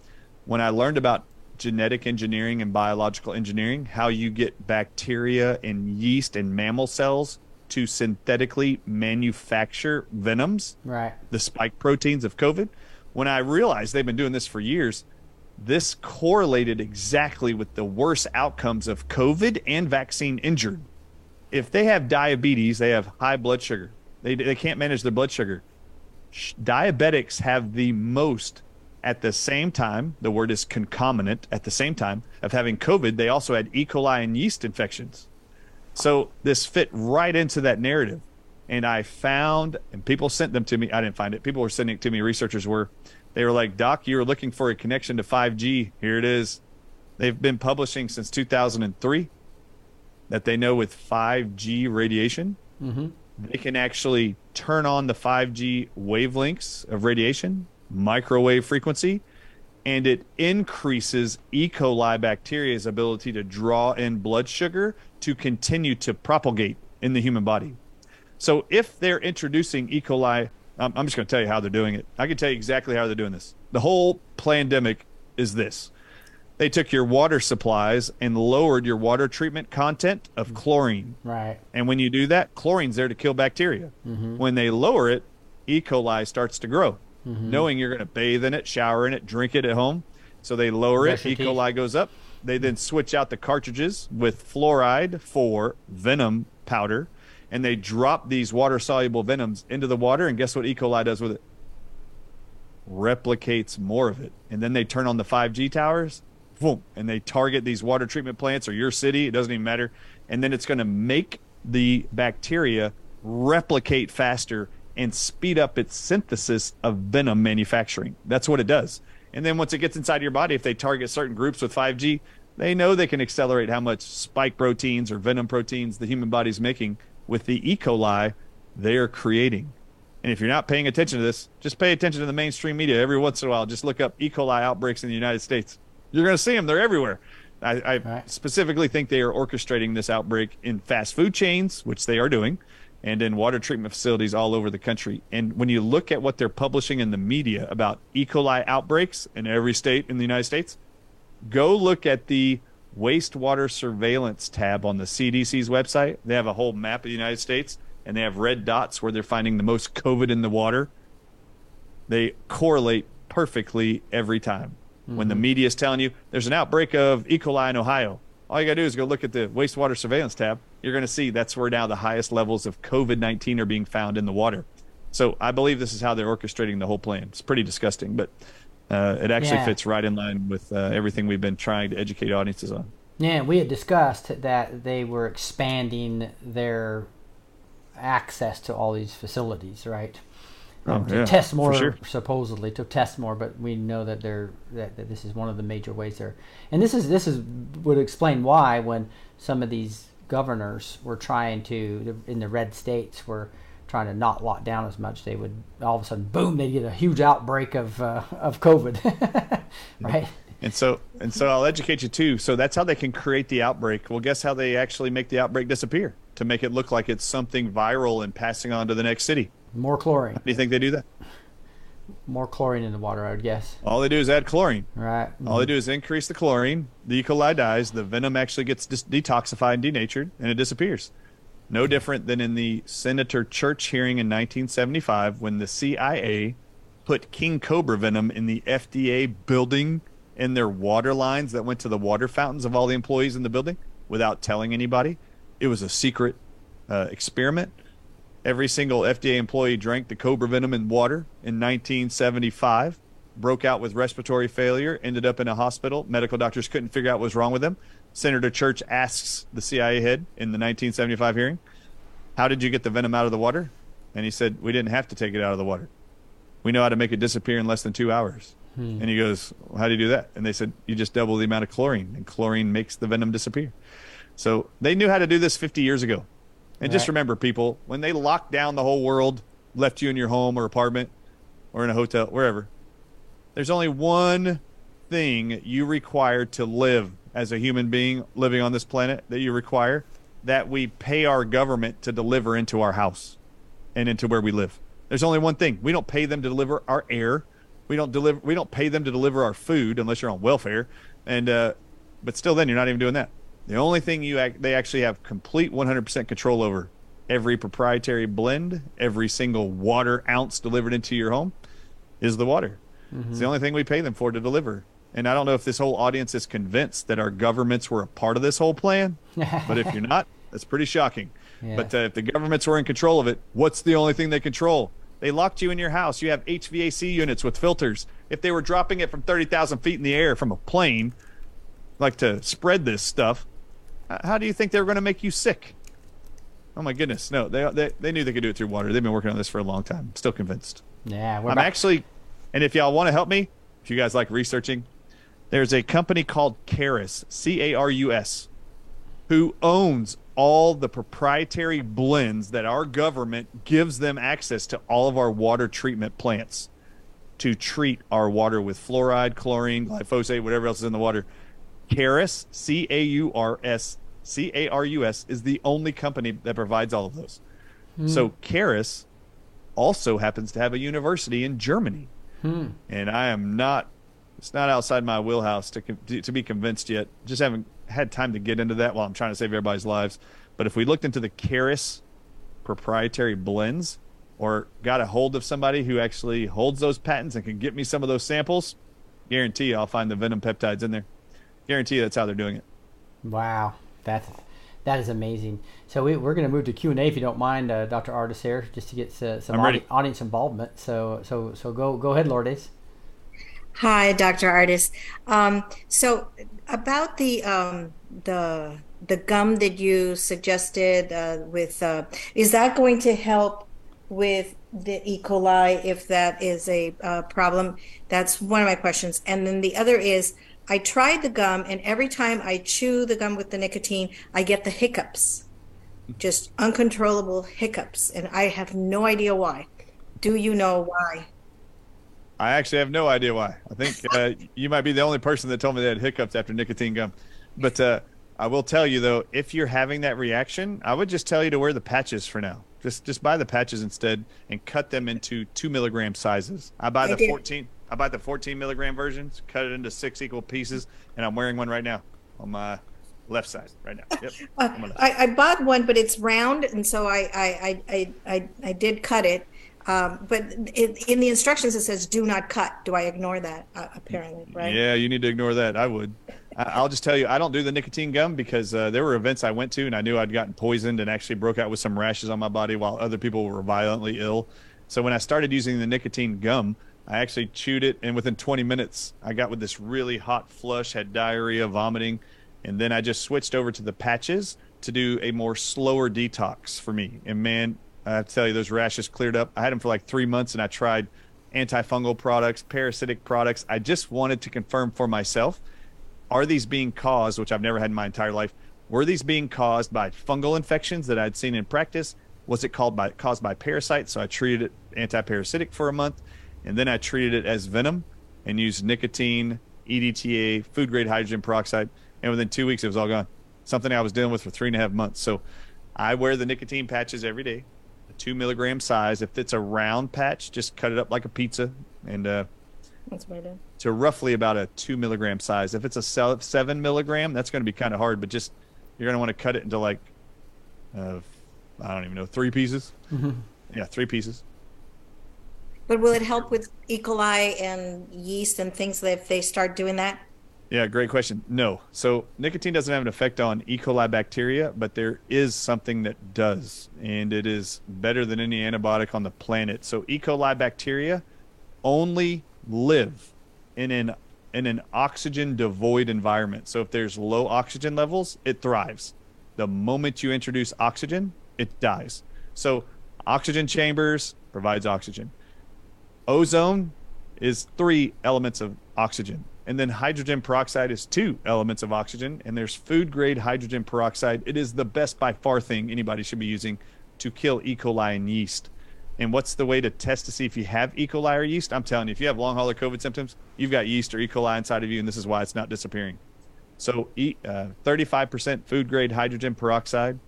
when I learned about genetic engineering and biological engineering, how you get bacteria and yeast and mammal cells to synthetically manufacture venoms, the spike proteins of COVID. When I realized they've been doing this for years, this correlated exactly with the worst outcomes of COVID and vaccine injured. If they have diabetes, they have high blood sugar. They can't manage their blood sugar. Diabetics have the most at the same time. The word is concomitant. At the same time of having COVID, they also had E. coli and yeast infections. So this fit right into that narrative. And I found, and people sent them to me. I didn't find it. People were sending it to me. Researchers were. They were like, Doc, you were looking for a connection to 5G. Here it is. They've been publishing since 2003 that they know with 5G radiation, they can actually turn on the 5G wavelengths of radiation, microwave frequency, and it increases E. coli bacteria's ability to draw in blood sugar to continue to propagate in the human body. So if they're introducing E. coli, I'm just going to tell you how they're doing it. I can tell you exactly how they're doing this. The whole pandemic is this. They took your water supplies and lowered your water treatment content of chlorine. Right. And when you do that, chlorine's there to kill bacteria. When they lower it, E. coli starts to grow, knowing you're going to bathe in it, shower in it, drink it at home. So they lower it, E. coli goes up. They then switch out the cartridges with fluoride for venom powder, and they drop these water-soluble venoms into the water, and guess what E. coli does with it? Replicates more of it. And then they turn on the 5G towers, boom, and they target these water treatment plants or your city, it doesn't even matter. And then it's going to make the bacteria replicate faster and speed up its synthesis of venom manufacturing. That's what it does. And then once it gets inside your body, if they target certain groups with 5G, they know they can accelerate how much spike proteins or venom proteins the human body's making with the E. coli they are creating. And if you're not paying attention to this, just pay attention to the mainstream media. Every once in a while, just look up E. coli outbreaks in the United States. You're going to see them. They're everywhere. I specifically think they are orchestrating this outbreak in fast food chains, which they are doing, and in water treatment facilities all over the country. And when you look at what they're publishing in the media about E. coli outbreaks in every state in the United States, go look at the wastewater surveillance tab on the CDC's website. They have a whole map of the United States, and they have red dots where they're finding the most COVID in the water. They correlate perfectly every time. When the media is telling you there's an outbreak of E. coli in Ohio, all you got to do is go look at the wastewater surveillance tab. You're going to see that's where now the highest levels of COVID-19 are being found in the water. So I believe this is how they're orchestrating the whole plan. It's pretty disgusting, but it actually fits right in line with everything we've been trying to educate audiences on. Yeah, we had discussed that they were expanding their access to all these facilities, right? To test more, supposedly to test more, but we know that they're that this is one of the major ways there, and this is would explain why when some of these governors were trying to in the red states were trying to not lock down as much, they would all of a sudden boom, they get a huge outbreak of COVID, right? And so I'll educate you too. So that's how they can create the outbreak. Well, guess how they actually make the outbreak disappear? To make it look like it's something viral and passing on to the next city. More chlorine. How do you think they do that? More chlorine in the water, I would guess. All they do is add chlorine. Right. All they do is increase the chlorine. The E. coli dies. The venom actually gets detoxified and denatured, and it disappears. No different than in the Senator Church hearing in 1975 when the CIA put king cobra venom in the FDA building and their water lines that went to the water fountains of all the employees in the building without telling anybody. It was a secret experiment. Every single FDA employee drank the cobra venom in water in 1975, broke out with respiratory failure, ended up in a hospital. Medical doctors couldn't figure out what was wrong with them. Senator Church asks the CIA head in the 1975 hearing, how did you get the venom out of the water? And he said, we didn't have to take it out of the water. We know how to make it disappear in less than 2 hours. And he goes, well, how do you do that? And they said, you just double the amount of chlorine, and chlorine makes the venom disappear. So they knew how to do this 50 years ago. And just remember, people, when they locked down the whole world, left you in your home or apartment or in a hotel, wherever, there's only one thing you require to live as a human being living on this planet that you require, that we pay our government to deliver into our house and into where we live. There's only one thing. We don't pay them to deliver our air. We don't pay them to deliver our food unless you're on welfare. And but still then you're not even doing that. The only thing they actually have complete 100% control over, every proprietary blend, every single water ounce delivered into your home, is the water. Mm-hmm. It's the only thing we pay them for to deliver. And I don't know if this whole audience is convinced that our governments were a part of this whole plan, but if you're not, that's pretty shocking. Yeah. But if the governments were in control of it, what's the only thing they control? They locked you in your house. You have HVAC units with filters. If they were dropping it from 30,000 feet in the air from a plane, like to spread this stuff, how do you think they were going to make you sick? Oh, my goodness. No, they knew they could do it through water. They've been working on this for a long time. I'm still convinced. Yeah, we're actually, and if y'all want to help me, if you guys like researching, there's a company called Carus, C-A-R-U-S, who owns all the proprietary blends that our government gives them access to, all of our water treatment plants to treat our water with fluoride, chlorine, glyphosate, whatever else is in the water. Carus, C-A-U-R-S, C-A-R-U-S, is the only company that provides all of those. So Carus also happens to have a university in Germany. And I am not, it's not outside my wheelhouse to be convinced yet. Just haven't had time to get into that while I'm trying to save everybody's lives. But if we looked into the Carus proprietary blends, or got a hold of somebody who actually holds those patents and can get me some of those samples, guarantee I'll find the venom peptides in there. Guarantee that's how they're doing it. Wow. That is amazing. So we're going to move to Q&A if you don't mind, Dr. Ardis here, just to get some audience involvement. So go ahead, Lourdes. Hi, Dr. Ardis. So about the gum that you suggested is that going to help with the E. coli if that is a problem? That's one of my questions. And then the other is, I tried the gum, and every time I chew the gum with the nicotine, I get the hiccups, just uncontrollable hiccups, and I have no idea why. Do you know why? I actually have no idea why. I think you might be the only person that told me they had hiccups after nicotine gum. But I will tell you, though, if you're having that reaction, I would just tell you to wear the patches for now. Just buy the patches instead and cut them into 2 milligram sizes. I buy the 14 milligram versions, cut it into 6 equal pieces, and I'm wearing one right now on my left side right now. Yep. I bought one, but it's round, and so I did cut it. But in the instructions, it says, do not cut. Do I ignore that, apparently, right? Yeah, you need to ignore that. I would. I'll just tell you, I don't do the nicotine gum because there were events I went to, and I knew I'd gotten poisoned and actually broke out with some rashes on my body while other people were violently ill. So when I started using the nicotine gum, I actually chewed it, and within 20 minutes, I got with this really hot flush, had diarrhea, vomiting, and then I just switched over to the patches to do a more slower detox for me. And, man, I have to tell you, those rashes cleared up. I had them for like 3 months, and I tried antifungal products, parasitic products. I just wanted to confirm for myself, are these being caused, which I've never had in my entire life, were these being caused by fungal infections that I'd seen in practice? Was it caused by parasites? So I treated it anti-parasitic for a month, and then I treated it as venom and used nicotine, EDTA, food-grade hydrogen peroxide, and within 2 weeks, it was all gone. Something I was dealing with for 3.5 months. So I wear the nicotine patches every day. 2 milligram size. If it's a round patch, just cut it up like a pizza, and that's what I did. To roughly about a 2 milligram size. If it's a 7 milligram, that's going to be kind of hard, but just you're going to want to cut it into like I don't even know, 3 pieces. Mm-hmm. Yeah, 3 pieces. But will it help with E. coli and yeast and things if they start doing that? Yeah, great question. No. So nicotine doesn't have an effect on E. coli bacteria, but there is something that does, and it is better than any antibiotic on the planet. So E. coli bacteria only live in an oxygen devoid environment. So if there's low oxygen levels, it thrives. The moment you introduce oxygen, it dies. So oxygen chambers provides oxygen. Ozone is 3 elements of oxygen. And then hydrogen peroxide is 2 elements of oxygen. And there's food grade hydrogen peroxide. It is the best by far thing anybody should be using to kill E. coli and yeast. And what's the way to test to see if you have E. coli or yeast? I'm telling you, if you have long hauler COVID symptoms, you've got yeast or E. coli inside of you, and this is why it's not disappearing. So 35% food grade hydrogen peroxide.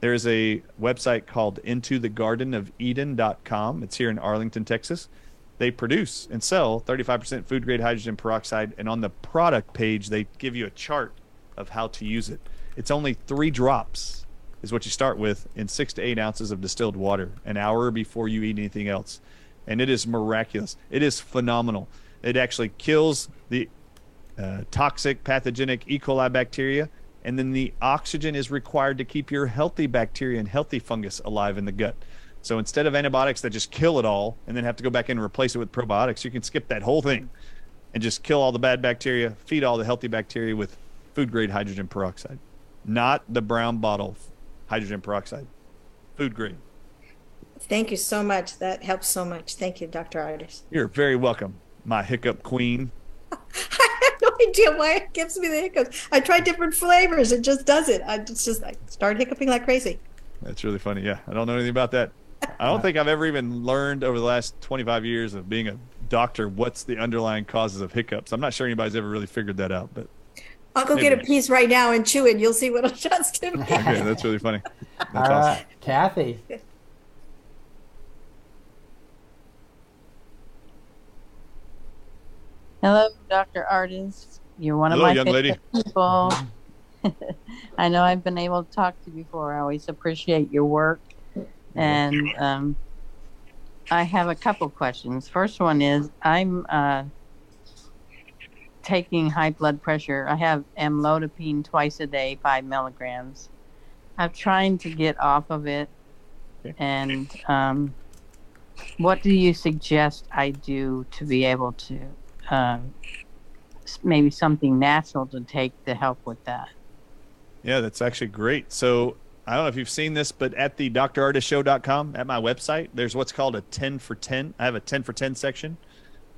There's a website called intothegardenofeden.com. It's here in Arlington, Texas. They produce and sell 35% food grade hydrogen peroxide, and on the product page they give you a chart of how to use it. It's only 3 drops is what you start with in 6 to 8 ounces of distilled water an hour before you eat anything else, and it is miraculous. It is phenomenal. It actually kills the toxic pathogenic E. coli bacteria, and then the oxygen is required to keep your healthy bacteria and healthy fungus alive in the gut. So instead of antibiotics that just kill it all and then have to go back in and replace it with probiotics, you can skip that whole thing and just kill all the bad bacteria, feed all the healthy bacteria with food-grade hydrogen peroxide. Not the brown bottle hydrogen peroxide, food grade. Thank you so much. That helps so much. Thank you, Dr. Ardis. You're very welcome, my hiccup queen. I have no idea why it gives me the hiccups. I try different flavors. It just doesn't. I start hiccuping like crazy. That's really funny. Yeah, I don't know anything about that. I don't think I've ever even learned over the last 25 years of being a doctor what's the underlying causes of hiccups. I'm not sure anybody's ever really figured that out. But I'll go get a piece right now and chew it. You'll see what it'll just do. Okay, that's really funny. That's awesome. Kathy. Hello, Dr. Ardis. You're one of my favorite people. I know I've been able to talk to you before. I always appreciate your work. And I have a couple questions. First one is I'm taking high blood pressure. I have amlodipine twice a day, 5 milligrams. I'm trying to get off of it. And what do you suggest I do to be able to maybe something natural to take to help with that? Yeah, that's actually great. So I don't know if you've seen this, but at the drardisshow.com, at my website, there's what's called a 10 for 10. I have a 10 for 10 section.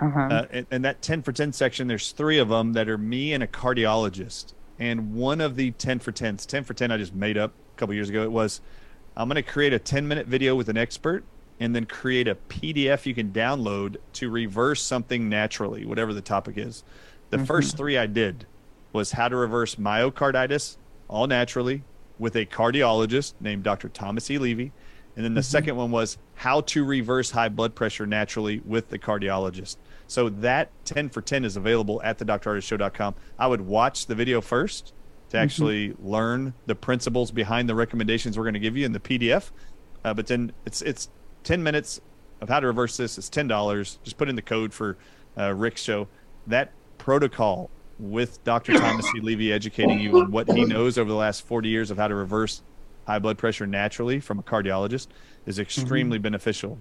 Uh-huh. And that 10 for 10 section, there's 3 of them that are me and a cardiologist. And one of the 10 for 10s, 10 for 10 I just made up a couple years ago, it was, I'm going to create a 10-minute video with an expert and then create a PDF you can download to reverse something naturally, whatever the topic is. The first 3 I did was how to reverse myocarditis all naturally, with a cardiologist named Dr. Thomas E. Levy. And then the second one was how to reverse high blood pressure naturally with the cardiologist. So that 10 for 10 is available at thedrardisshow.com. I would watch the video first to actually learn the principles behind the recommendations we're going to give you in the PDF. But then it's 10 minutes of how to reverse this. It's $10. Just put in the code for Rick's show. That protocol with Dr. Thomas E. Levy educating you on what he knows over the last 40 years of how to reverse high blood pressure naturally from a cardiologist is extremely beneficial.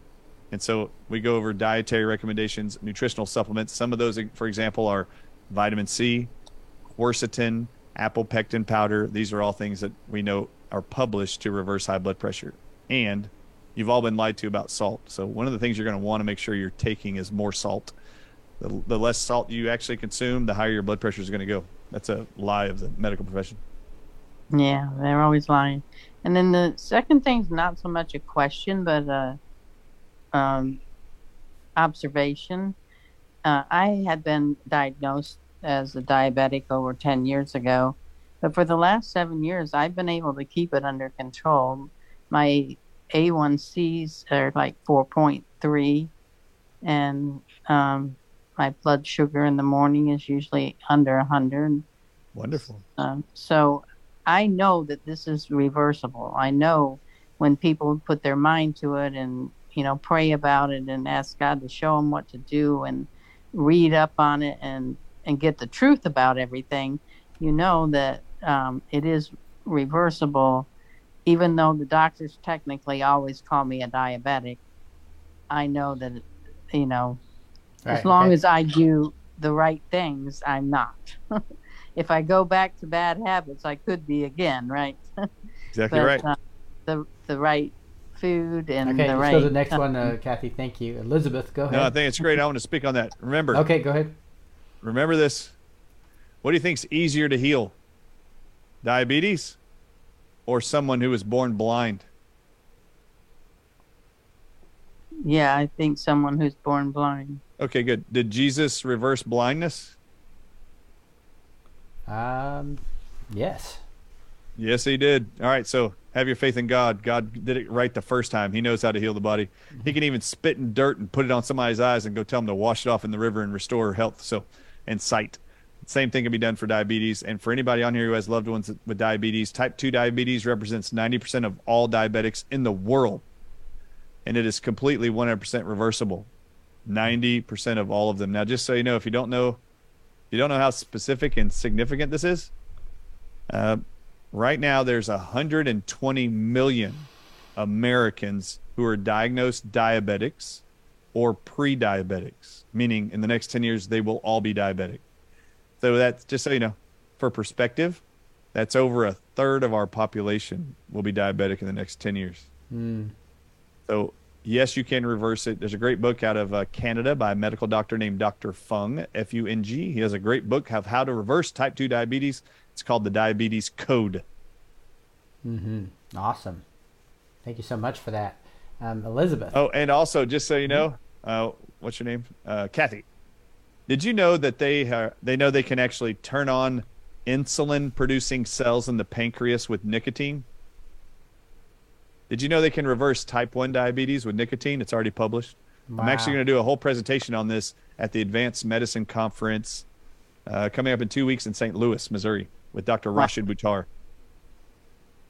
And so we go over dietary recommendations, nutritional supplements. Some of those, for example, are vitamin C, quercetin, apple pectin powder. These are all things that we know are published to reverse high blood pressure. And you've all been lied to about salt. So one of the things you're going to want to make sure you're taking is more salt. The less salt you actually consume, the higher your blood pressure is going to go. That's a lie of the medical profession. Yeah, they're always lying. And then the second thing's not so much a question, but observation. I had been diagnosed as a diabetic over 10 years ago, but for the last 7 years, I've been able to keep it under control. My A1Cs are like 4.3, and my blood sugar in the morning is usually under 100. Wonderful. So I know that this is reversible. I know when people put their mind to it and, you know, pray about it and ask God to show them what to do and read up on it and get the truth about everything, you know that it is reversible. Even though the doctors technically always call me a diabetic, I know that, you know, right, as long as I do the right things, I'm not. If I go back to bad habits, I could be again, right? Exactly. But, right. The right food and okay, the right... Okay, let's go to the next one, Kathy. Thank you. Elizabeth, go ahead. No, I think it's great. I want to speak on that. Remember. Okay, go ahead. Remember this. What do you think's easier to heal? Diabetes or someone who was born blind? Yeah, I think someone who's born blind. Okay, good. Did Jesus reverse blindness? Yes. Yes, he did. All right, so have your faith in God. God did it right the first time. He knows how to heal the body. Mm-hmm. He can even spit in dirt and put it on somebody's eyes and go tell them to wash it off in the river and restore health and sight. Same thing can be done for diabetes. And for anybody on here who has loved ones with diabetes, type 2 diabetes represents 90% of all diabetics in the world. And it is completely 100% reversible. 90% of all of them. Now, just so you know, if you don't know how specific and significant this is, right now there's 120 million Americans who are diagnosed diabetics or pre-diabetics, meaning in the next 10 years, they will all be diabetic. So that's just so you know, for perspective, that's over a third of our population will be diabetic in the next 10 years. Mm. So yes, you can reverse it. There's a great book out of Canada by a medical doctor named Dr. Fung, F-U-N-G. He has a great book of how to reverse type 2 diabetes. It's called The Diabetes Code. Mm-hmm. Awesome. Thank you so much for that. Elizabeth. Oh, and also, just so you know, what's your name? Kathy. Did you know that they know they can actually turn on insulin-producing cells in the pancreas with nicotine? Did you know they can reverse type 1 diabetes with nicotine? It's already published. Wow. I'm actually going to do a whole presentation on this at the Advanced Medicine Conference coming up in 2 weeks in St. Louis, Missouri, with Dr. Rashid Buttar.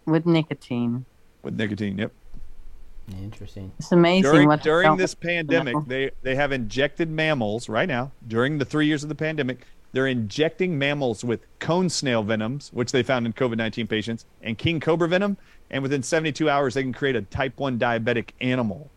With nicotine. With nicotine, yep. Interesting. It's amazing. During this pandemic, they have injected mammals right now. During the 3 years of the pandemic, they're injecting mammals with cone snail venoms, which they found in COVID-19 patients, and king cobra venom. And within 72 hours, they can create a type 1 diabetic animal.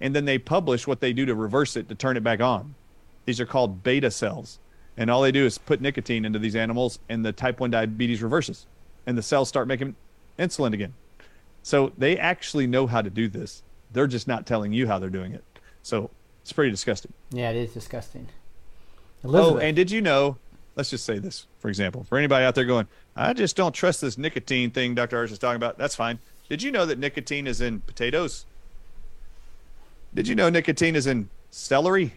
And then they publish what they do to reverse it, to turn it back on. These are called beta cells. And all they do is put nicotine into these animals, and the type 1 diabetes reverses. And the cells start making insulin again. So they actually know how to do this. They're just not telling you how they're doing it. So it's pretty disgusting. Yeah, it is disgusting. Elizabeth. Oh, and did you know, let's just say this, for example, for anybody out there going, I just don't trust this nicotine thing Dr. Ardis is talking about. That's fine. Did you know that nicotine is in potatoes? Did you know nicotine is in celery?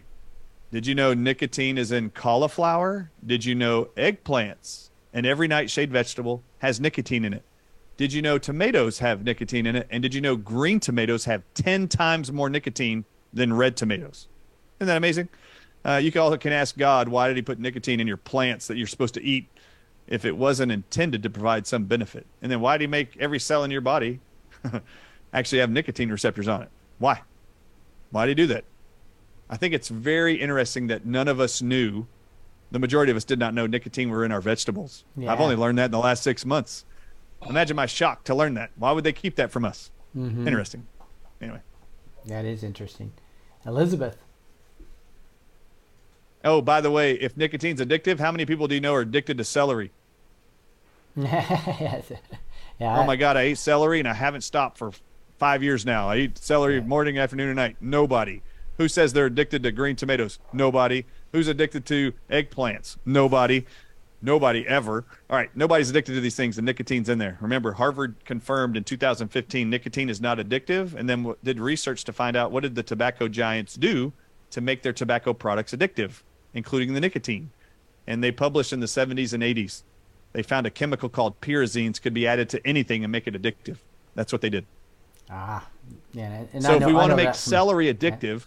Did you know nicotine is in cauliflower? Did you know eggplants and every nightshade vegetable has nicotine in it? Did you know tomatoes have nicotine in it? And did you know green tomatoes have 10 times more nicotine than red tomatoes? Isn't that amazing? You also can ask God, why did he put nicotine in your plants that you're supposed to eat if it wasn't intended to provide some benefit? And then why did he make every cell in your body actually have nicotine receptors on it? Why? Why did he do that? I think it's very interesting that none of us knew, the majority of us did not know nicotine were in our vegetables. Yeah. I've only learned that in the last 6 months. Imagine my shock to learn that. Why would they keep that from us? Mm-hmm. Interesting. Anyway. That is interesting. Elizabeth. Oh, by the way, if nicotine's addictive, how many people do you know are addicted to celery? Yeah, oh, my God, I ate celery and I haven't stopped for 5 years now. I eat celery morning, afternoon, and night. Nobody. Who says they're addicted to green tomatoes? Nobody. Who's addicted to eggplants? Nobody. Nobody ever. All right, nobody's addicted to these things, and nicotine's in there. Remember, Harvard confirmed in 2015 nicotine is not addictive, and then did research to find out what did the tobacco giants do to make their tobacco products addictive, including the nicotine. And they published in the 70s and 80s. They found a chemical called pyrazines could be added to anything and make it addictive. That's what they did. Ah, yeah. And so if we want to make celery addictive,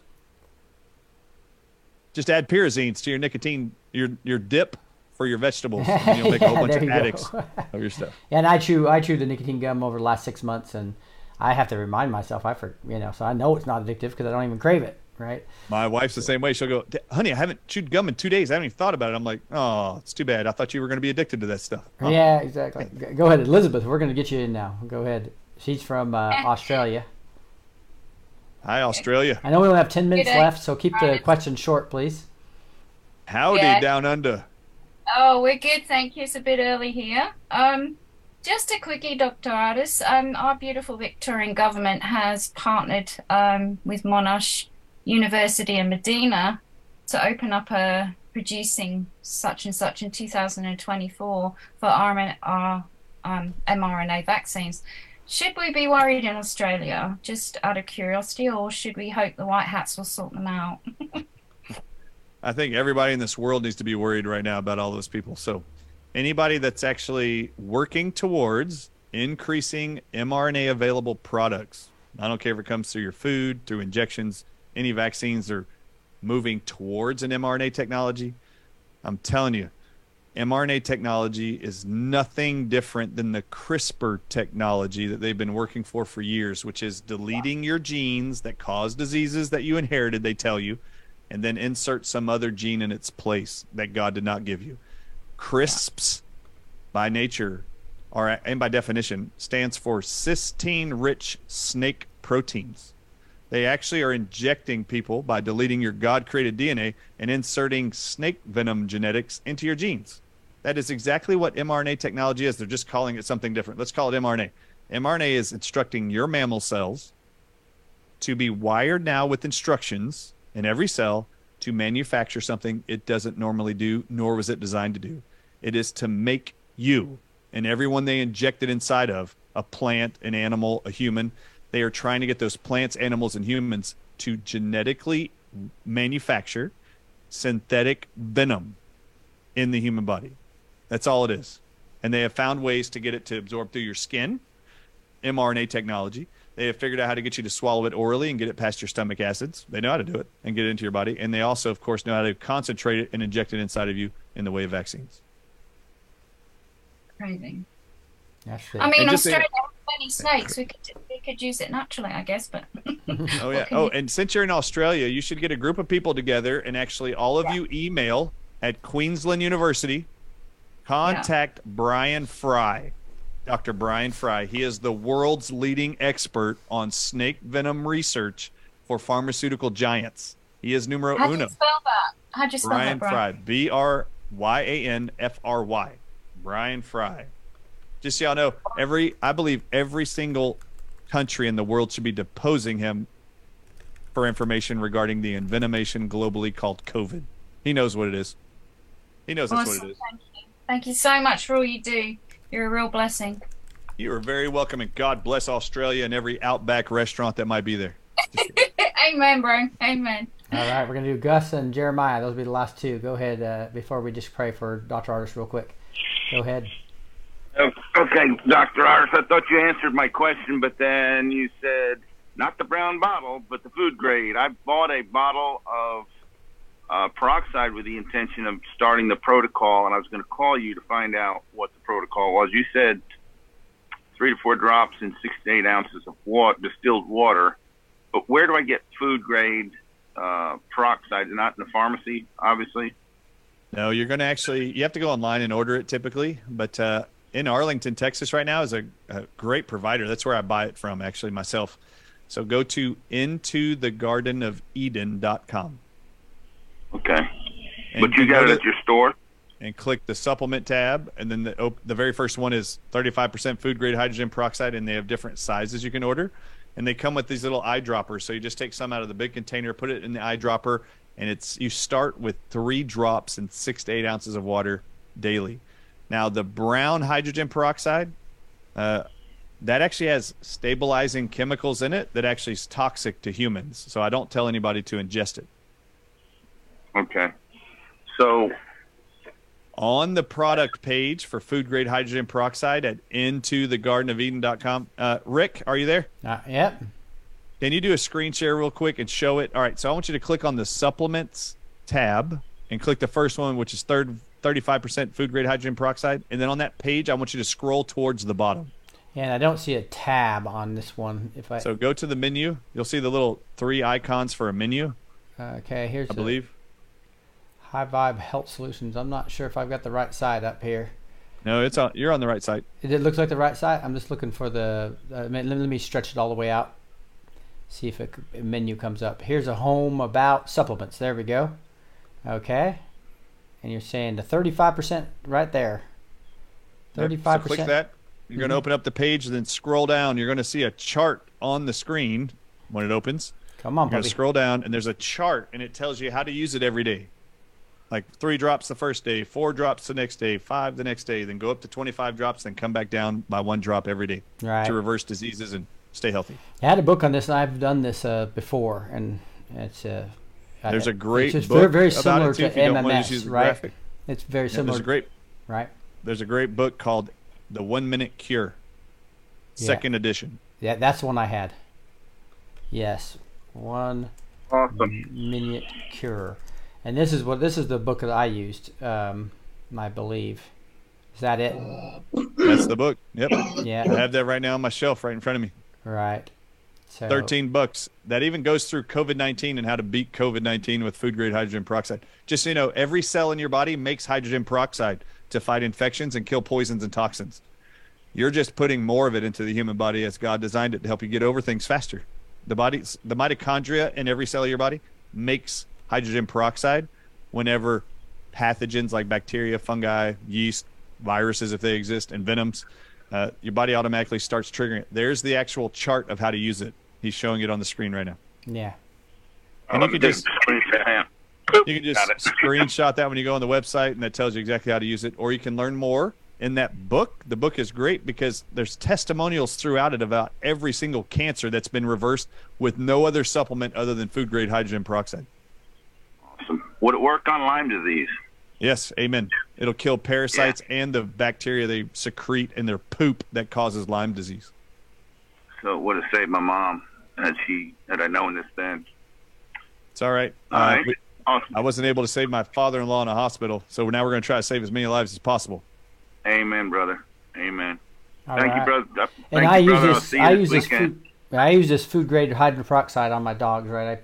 just add pyrazines to your nicotine, your dip for your vegetables, and you'll make a whole bunch of addicts of your stuff. Yeah, and I chew the nicotine gum over the last 6 months, and I have to remind myself, so I know it's not addictive because I don't even crave it, right? My wife's the same way. She'll go, honey, I haven't chewed gum in 2 days. I haven't even thought about it. I'm like, oh, it's too bad. I thought you were going to be addicted to that stuff. Huh? Yeah, exactly. Go ahead, Elizabeth. We're going to get you in now. Go ahead. She's from Australia. Hi, Australia. I know we only have 10 minutes left, so keep the question short, please. Howdy, down under. Oh, we're good, thank you. It's a bit early here. Just a quickie, Dr. Ardis. Our beautiful Victorian government has partnered with Monash University in Medina to open up a producing such and such in 2024 for mRNA vaccines. Should we be worried in Australia, just out of curiosity, or should we hope the White Hats will sort them out? I think everybody in this world needs to be worried right now about all those people. So anybody that's actually working towards increasing mRNA available products, I don't care if it comes through your food, through injections, any vaccines are moving towards an mRNA technology. I'm telling you, mRNA technology is nothing different than the CRISPR technology that they've been working for years, which is deleting your genes that cause diseases that you inherited, they tell you, and then insert some other gene in its place that God did not give you. CRISPs, by nature, and by definition, stands for cysteine-rich snake proteins. They actually are injecting people by deleting your God-created DNA and inserting snake venom genetics into your genes. That is exactly what mRNA technology is. They're just calling it something different. Let's call it mRNA. mRNA is instructing your mammal cells to be wired now with instructions in every cell to manufacture something it doesn't normally do, nor was it designed to do. It is to make you and everyone they injected inside of, a plant, an animal, a human. They are trying to get those plants, animals, and humans to genetically manufacture synthetic venom in the human body. That's all it is. And they have found ways to get it to absorb through your skin, mRNA technology. They have figured out how to get you to swallow it orally and get it past your stomach acids. They know how to do it and get it into your body. And they also, of course, know how to concentrate it and inject it inside of you in the way of vaccines. Crazy. I mean, Australia has many snakes. We could use it naturally, I guess. But oh, yeah. Oh, and since you're in Australia, you should get a group of people together and actually all of you email at Queensland University. Contact Brian Fry. Dr. Brian Fry. He is the world's leading expert on snake venom research for pharmaceutical giants. He is numero uno. How do you spell that? How do you spell that, Brian? Fry. Bryanfry. Brian Fry. Just so y'all know, I believe every single country in the world should be deposing him for information regarding the envenomation globally called COVID. He knows what it is. He knows that's what it is. Thank you so much for all you do. You're a real blessing. You are very welcome, and God bless Australia and every Outback restaurant that might be there. Amen, bro. Amen. All right, we're going to do Gus and Jeremiah. Those will be the last two. Go ahead before we just pray for Dr. Ardis real quick. Go ahead. Okay, Dr. Ardis, I thought you answered my question, but then you said not the brown bottle, but the food grade. I bought a bottle of peroxide with the intention of starting the protocol, and I was going to call you to find out what the protocol was. You said 3 to 4 drops in 6 to 8 ounces of distilled water, but where do I get food grade peroxide? Not in the pharmacy, obviously. No, you're going to you have to go online and order it typically, but in Arlington, Texas right now is a great provider. That's where I buy it from, actually, myself. So go to intothegardenofeden.com. Okay, but you got it at your store? And click the supplement tab, and then the very first one is 35% food-grade hydrogen peroxide, and they have different sizes you can order. And they come with these little eyedroppers, so you just take some out of the big container, put it in the eyedropper, and you start with 3 drops in 6 to 8 ounces of water daily. Now, the brown hydrogen peroxide, that actually has stabilizing chemicals in it that actually is toxic to humans, so I don't tell anybody to ingest it. Okay. So on the product page for food grade hydrogen peroxide at intothegardenofeden.com. Rick, are you there? Yep. Can you do a screen share real quick and show it? All right. So I want you to click on the supplements tab and click the first one, which is 35% food grade hydrogen peroxide. And then on that page, I want you to scroll towards the bottom. And I don't see a tab on this one. So go to the menu. You'll see the little three icons for a menu. Okay, here's I believe. High Vibe Health Solutions. I'm not sure if I've got the right side up here. No, it's on. You're on the right side. It looks like the right side. I'm just looking for the. Let me stretch it all the way out. See if a menu comes up. Here's a home about supplements. There we go. Okay. And you're saying the 35% right there. 35%. So click that. You're going to open up the page, then scroll down. You're going to see a chart on the screen when it opens. Come on, buddy. You're going to scroll down, and there's a chart, and it tells you how to use it every day. Like 3 drops the first day, 4 drops the next day, 5 the next day, then go up to 25 drops, then come back down by 1 drop every day to reverse diseases and stay healthy. I had a book on this, and I've done this before, and it's there's a great book very similar to MMS, right? It's very similar. There's a great, right? There's a great book called The 1 Minute Cure, second edition. Yeah, that's the one I had. Yes, Minute Cure, and this is the book that I used. I believe. Is that it? That's the book. Yep. Yeah. I have that right now on my shelf, right in front of me. Right. So, $13. That even goes through COVID-19 and how to beat COVID-19 with food grade hydrogen peroxide. Just so you know, every cell in your body makes hydrogen peroxide to fight infections and kill poisons and toxins. You're just putting more of it into the human body as God designed it to help you get over things faster. The mitochondria in every cell of your body makes hydrogen peroxide whenever pathogens like bacteria, fungi, yeast, viruses if they exist, and venoms, your body automatically starts triggering it. There's the actual chart of how to use it. He's showing it on the screen right now. Yeah. And you can just screenshot that when you go on the website, and that tells you exactly how to use it. Or you can learn more in that book. The book is great because there's testimonials throughout it about every single cancer that's been reversed with no other supplement other than food-grade hydrogen peroxide. Awesome. Would it work on Lyme disease? Yes, amen. It'll kill parasites and the bacteria they secrete in their poop that causes Lyme disease. So it would have saved my mom had I known this then. It's all right. Awesome. I wasn't able to save my father-in-law in a hospital, so now we're going to try to save as many lives as possible. Amen, brother. Amen. Thank you, brother. I use this food-grade hydrogen peroxide on my dogs, right? I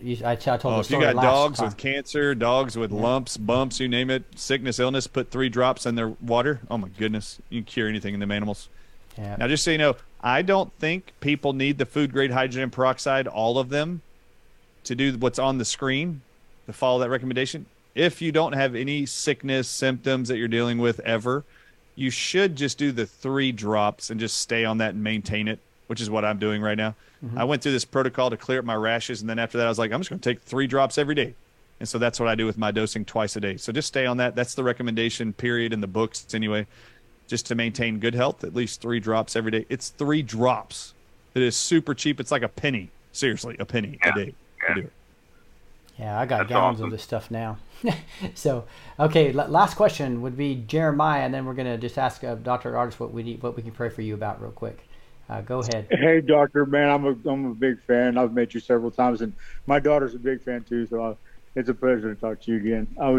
told you, if you got dogs with cancer, dogs with lumps, bumps, you name it, sickness, illness, put 3 drops in their water. Oh, my goodness. You can cure anything in them animals. Yeah. Now, just so you know, I don't think people need the food-grade hydrogen peroxide, all of them, to do what's on the screen, to follow that recommendation. If you don't have any sickness, symptoms that you're dealing with ever, you should just do the 3 drops and just stay on that and maintain it, which is what I'm doing right now. I went through this protocol to clear up my rashes, and then after that I was like, I'm just going to take 3 drops every day. And so that's what I do with my dosing twice a day. So just stay on that. That's the recommendation period in the books anyway, just to maintain good health, at least 3 drops every day. It's 3 drops. It is super cheap. It's like a penny. Seriously, a penny a day to do it. Yeah, I got gallons of this stuff now. So, okay, last question would be Jeremiah, and then we're going to just ask Dr. Ardis what we can pray for you about real quick. Go ahead. Hey, doctor, man, I'm a big fan. I've met you several times, and my daughter's a big fan too. So it's a pleasure to talk to you again. I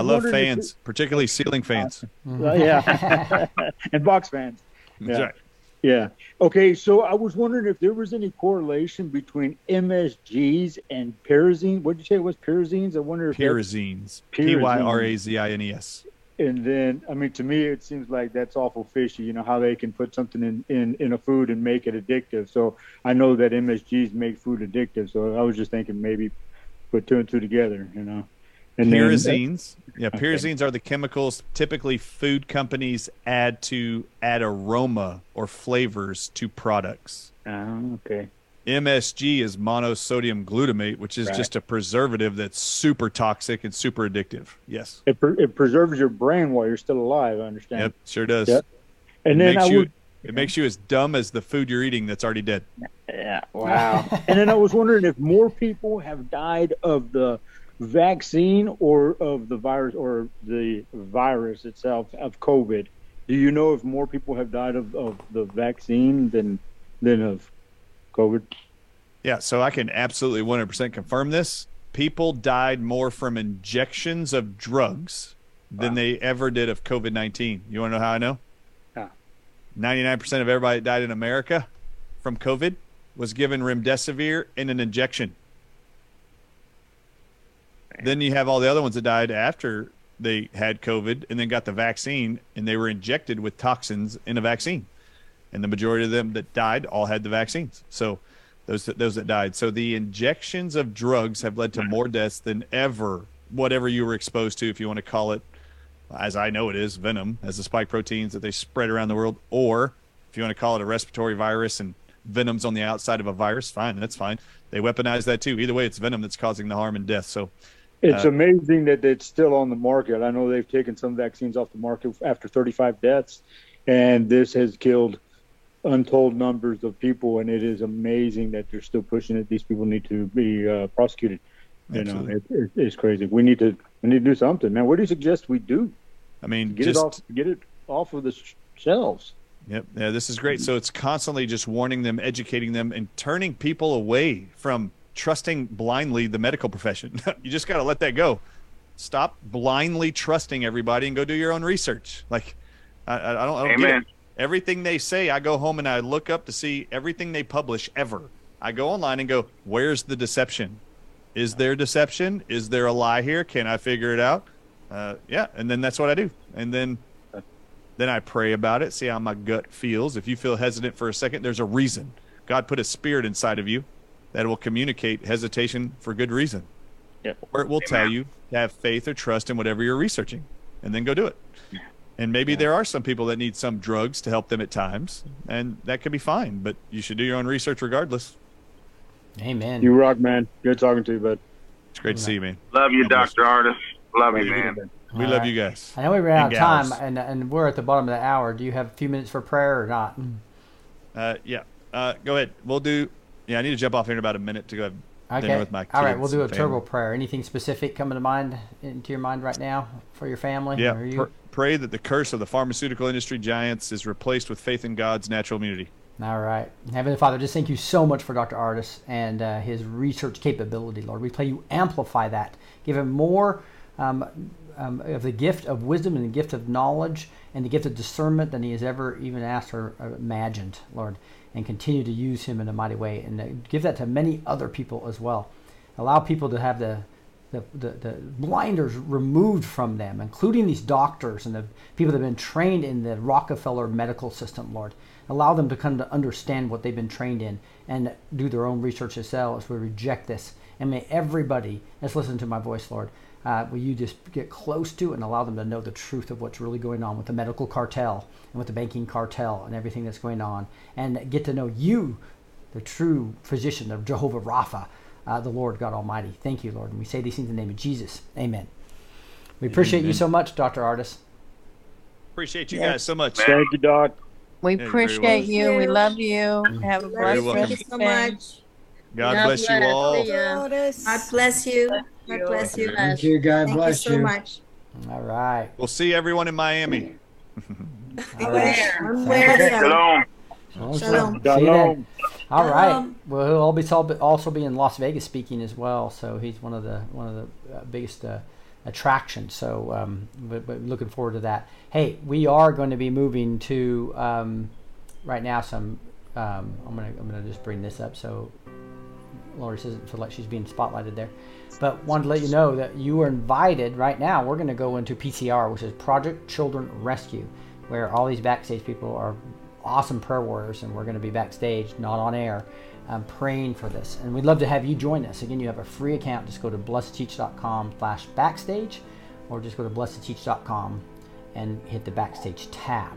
love fans, particularly ceiling fans. Yeah, and box fans. Yeah. Right. Yeah. Okay, so I was wondering if there was any correlation between MSGs and pyrazines. What did you say it was? Pyrazines. I wonder if pyrazines. Pyrazines. And then, I mean, to me, it seems like that's awful fishy, you know, how they can put something in a food and make it addictive. So I know that MSGs make food addictive. So I was just thinking maybe put 2 and 2 together, you know. And pyrazines. Pyrazines are the chemicals typically food companies add to add aroma or flavors to products. Okay. MSG is monosodium glutamate, which is just a preservative that's super toxic and super addictive. Yes. It preserves your brain while you're still alive, I understand. Yep, sure does. Yep. And then it makes you as dumb as the food you're eating that's already dead. Yeah, wow. And then I was wondering if more people have died of the vaccine or of the virus or the virus itself of COVID. Do you know if more people have died of the vaccine than of COVID? Yeah, so I can absolutely 100% confirm this. People died more from injections of drugs than they ever did of COVID-19. You want to know how I know? 99% of everybody that died in America from COVID was given remdesivir and an injection. Damn. Then you have all the other ones that died after they had COVID and then got the vaccine, and they were injected with toxins in a vaccine. And the majority of them that died all had the vaccines. So those that died. So the injections of drugs have led to more deaths than ever, whatever you were exposed to, if you want to call it, as I know it is, venom, as the spike proteins that they spread around the world, or if you want to call it a respiratory virus and venom's on the outside of a virus, fine, that's fine. They weaponize that too. Either way, it's venom that's causing the harm and death. So it's amazing that it's still on the market. I know they've taken some vaccines off the market after 35 deaths, and this has killed untold numbers of people, and it is amazing that they're still pushing it. These people need to be prosecuted. Absolutely. You know, it's crazy. We need to do something, man. What do you suggest we do? I mean, get it off of the shelves. Yep. Yeah, this is great. So it's constantly just warning them, educating them, and turning people away from trusting blindly the medical profession. You just got to let that go. Stop blindly trusting everybody and go do your own research. Like, I don't Amen. Get it. Everything they say, I go home and I look up to see everything they publish ever. I go online and go, where's the deception? Is there deception? Is there a lie here? Can I figure it out? Yeah. And then that's what I do. And then I pray about it, see how my gut feels. If you feel hesitant for a second, there's a reason. God put a spirit inside of you that will communicate hesitation for good reason. Yeah. Or it will tell you to have faith or trust in whatever you're researching, and then go do it. And maybe there are some people that need some drugs to help them at times, and that could be fine, but you should do your own research regardless. Amen. You rock, man. Good talking to you, bud. It's great to see you, man. Love you, Dr. Ardis. Love you, man. We love you guys. I know we ran out of time, and we're at the bottom of the hour. Do you have a few minutes for prayer or not? Yeah. Go ahead. We'll do – yeah, I need to jump off here in about a minute to go have dinner with my kids. All right, we'll do a turbo prayer. Anything specific coming to mind, into your mind right now for your family? Yeah, pray that the curse of the pharmaceutical industry giants is replaced with faith in God's natural immunity. All right. Heavenly Father, just thank you so much for Dr. Ardis and his research capability, Lord. We pray you amplify that. Give him more of the gift of wisdom and the gift of knowledge and the gift of discernment than he has ever even asked or imagined, Lord, and continue to use him in a mighty way, and give that to many other people as well. Allow people to have the blinders removed from them, including these doctors and the people that have been trained in the Rockefeller medical system, Lord. Allow them to come to understand what they've been trained in and do their own research themselves. We reject this. And may everybody that's listening to my voice, Lord, will you just get close to and allow them to know the truth of what's really going on with the medical cartel and with the banking cartel and everything that's going on, and get to know you, the true physician of Jehovah Rapha, the Lord God Almighty. Thank you, Lord. And we say these things in the name of Jesus. Amen. We appreciate you so much, Dr. Ardis. Appreciate you guys so much. Thank you, Doc. We appreciate you. We love you. Have a blessed rest of your day. God bless you all. God bless you. God bless you. Thank you. God bless you so much. All right. We'll see everyone in Miami. Shalom. Shalom. All right. Well, he'll also be in Las Vegas speaking as well. So he's one of the biggest attraction. So but looking forward to that. Hey, we are going to be moving to right now some I'm gonna just bring this up so Lori doesn't feel like she's being spotlighted there, but wanted to let you know that you are invited right now. We're going to go into PCR, which is Project Children Rescue, where all these backstage people are awesome prayer warriors, and we're going to be backstage, not on air, praying for this, and we'd love to have you join us. Again, you have a free account. Just go to blessedteach.com/backstage, or just go to blessedteach.com and hit the backstage tab,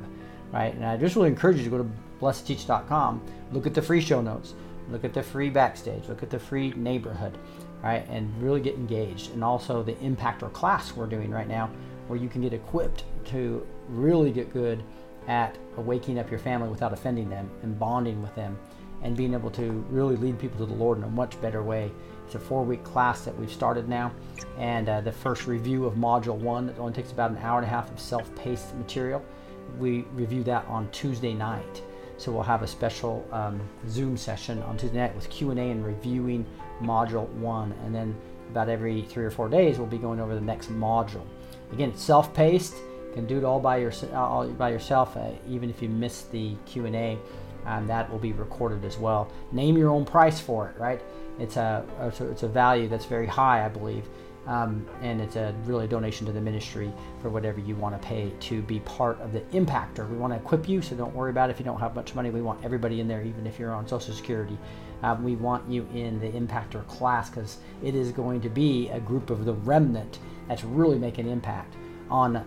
right? And I just really encourage you to go to blessedteach.com, look at the free show notes, look at the free backstage, look at the free neighborhood, right? And really get engaged. And also the Impactor class we're doing right now, where you can get equipped to really get good at waking up your family without offending them and bonding with them and being able to really lead people to the Lord in a much better way. It's a 4-week class that we've started now, and the first review of module 1 that only takes about an hour and a half of self-paced material. We review that on Tuesday night. So we'll have a special Zoom session on Tuesday night with Q&A and reviewing module 1. And then about every 3 or 4 days, we'll be going over the next module. Again, self-paced. can do it all by yourself, even if you miss the Q&A. That will be recorded as well. Name your own price for it, right? It's a value that's very high, I believe, and it's a really donation to the ministry for whatever you want to pay to be part of the Impactor. We want to equip you, so don't worry about it if you don't have much money. We want everybody in there, even if you're on Social Security. We want you in the Impactor class because it is going to be a group of the remnant that's really making an impact on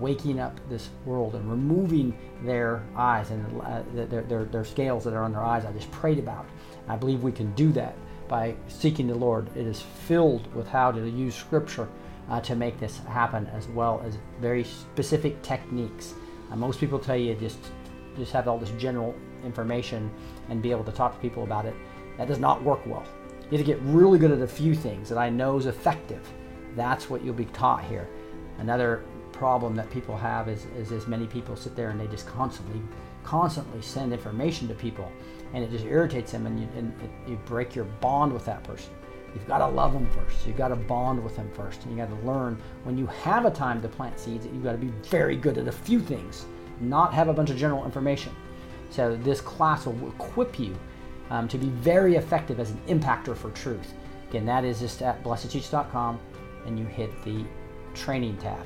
waking up this world and removing their eyes and their scales that are on their eyes I just prayed about. I believe we can do that by seeking the Lord. It is filled with how to use Scripture to make this happen, as well as very specific techniques. Most people tell you just have all this general information and be able to talk to people about it. That does not work well. You have to get really good at a few things that I know is effective. That's what you'll be taught here. Another problem that people have is many people sit there and they just constantly send information to people, and it just irritates them, and you break your bond with that person. You've got to love them first. You've got to bond with them first, and you got to learn when you have a time to plant seeds. You've got to be very good at a few things, not have a bunch of general information. So this class will equip you to be very effective as an impactor for truth. Again, that is just at blessed2teach.com, and you hit the training tab,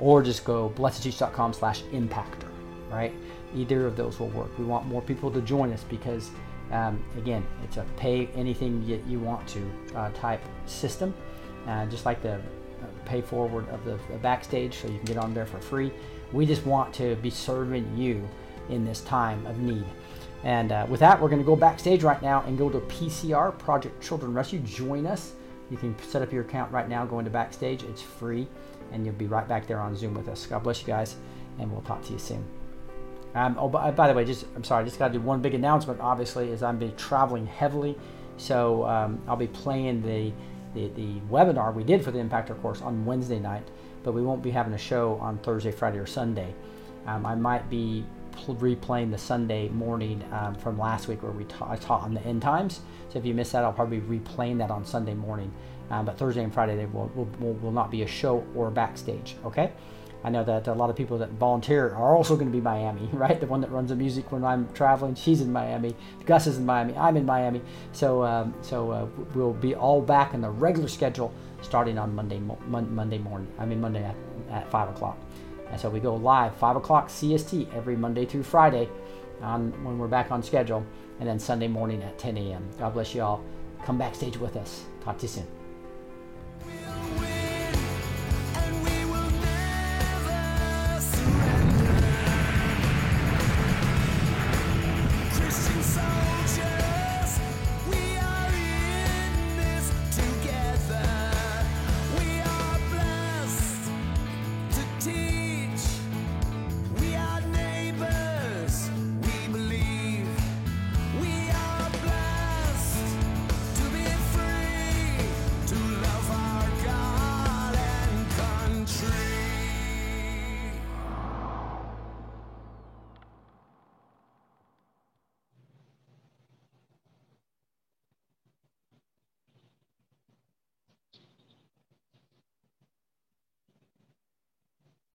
or just go blessedteach.com/impactor, right? Either of those will work. We want more people to join us because, again, it's a pay anything you want to type system, just like the pay forward of the Backstage, so you can get on there for free. We just want to be serving you in this time of need. And with that, we're going to go backstage right now and go to PCR, Project Children Rescue. Join us. You can set up your account right now, go into Backstage. It's free. And you'll be right back there on Zoom with us. God bless you guys, and we'll talk to you soon. By the way, I just got to do one big announcement. Obviously, is I'm been traveling heavily, so I'll be playing the webinar we did for the Impactor course on Wednesday night, but we won't be having a show on Thursday, Friday, or Sunday. I might be replaying the Sunday morning from last week where I taught on the end times. So if you miss that, I'll probably be replaying that on Sunday morning. But Thursday and Friday, there will not be a show or Backstage, okay? I know that a lot of people that volunteer are also going to be Miami, right? The one that runs the music when I'm traveling, she's in Miami. Gus is in Miami. I'm in Miami. So we'll be all back in the regular schedule starting on Monday morning. I mean, Monday at 5 o'clock. And so we go live 5 o'clock CST every Monday through Friday when we're back on schedule. And then Sunday morning at 10 a.m. God bless you all. Come backstage with us. Talk to you soon.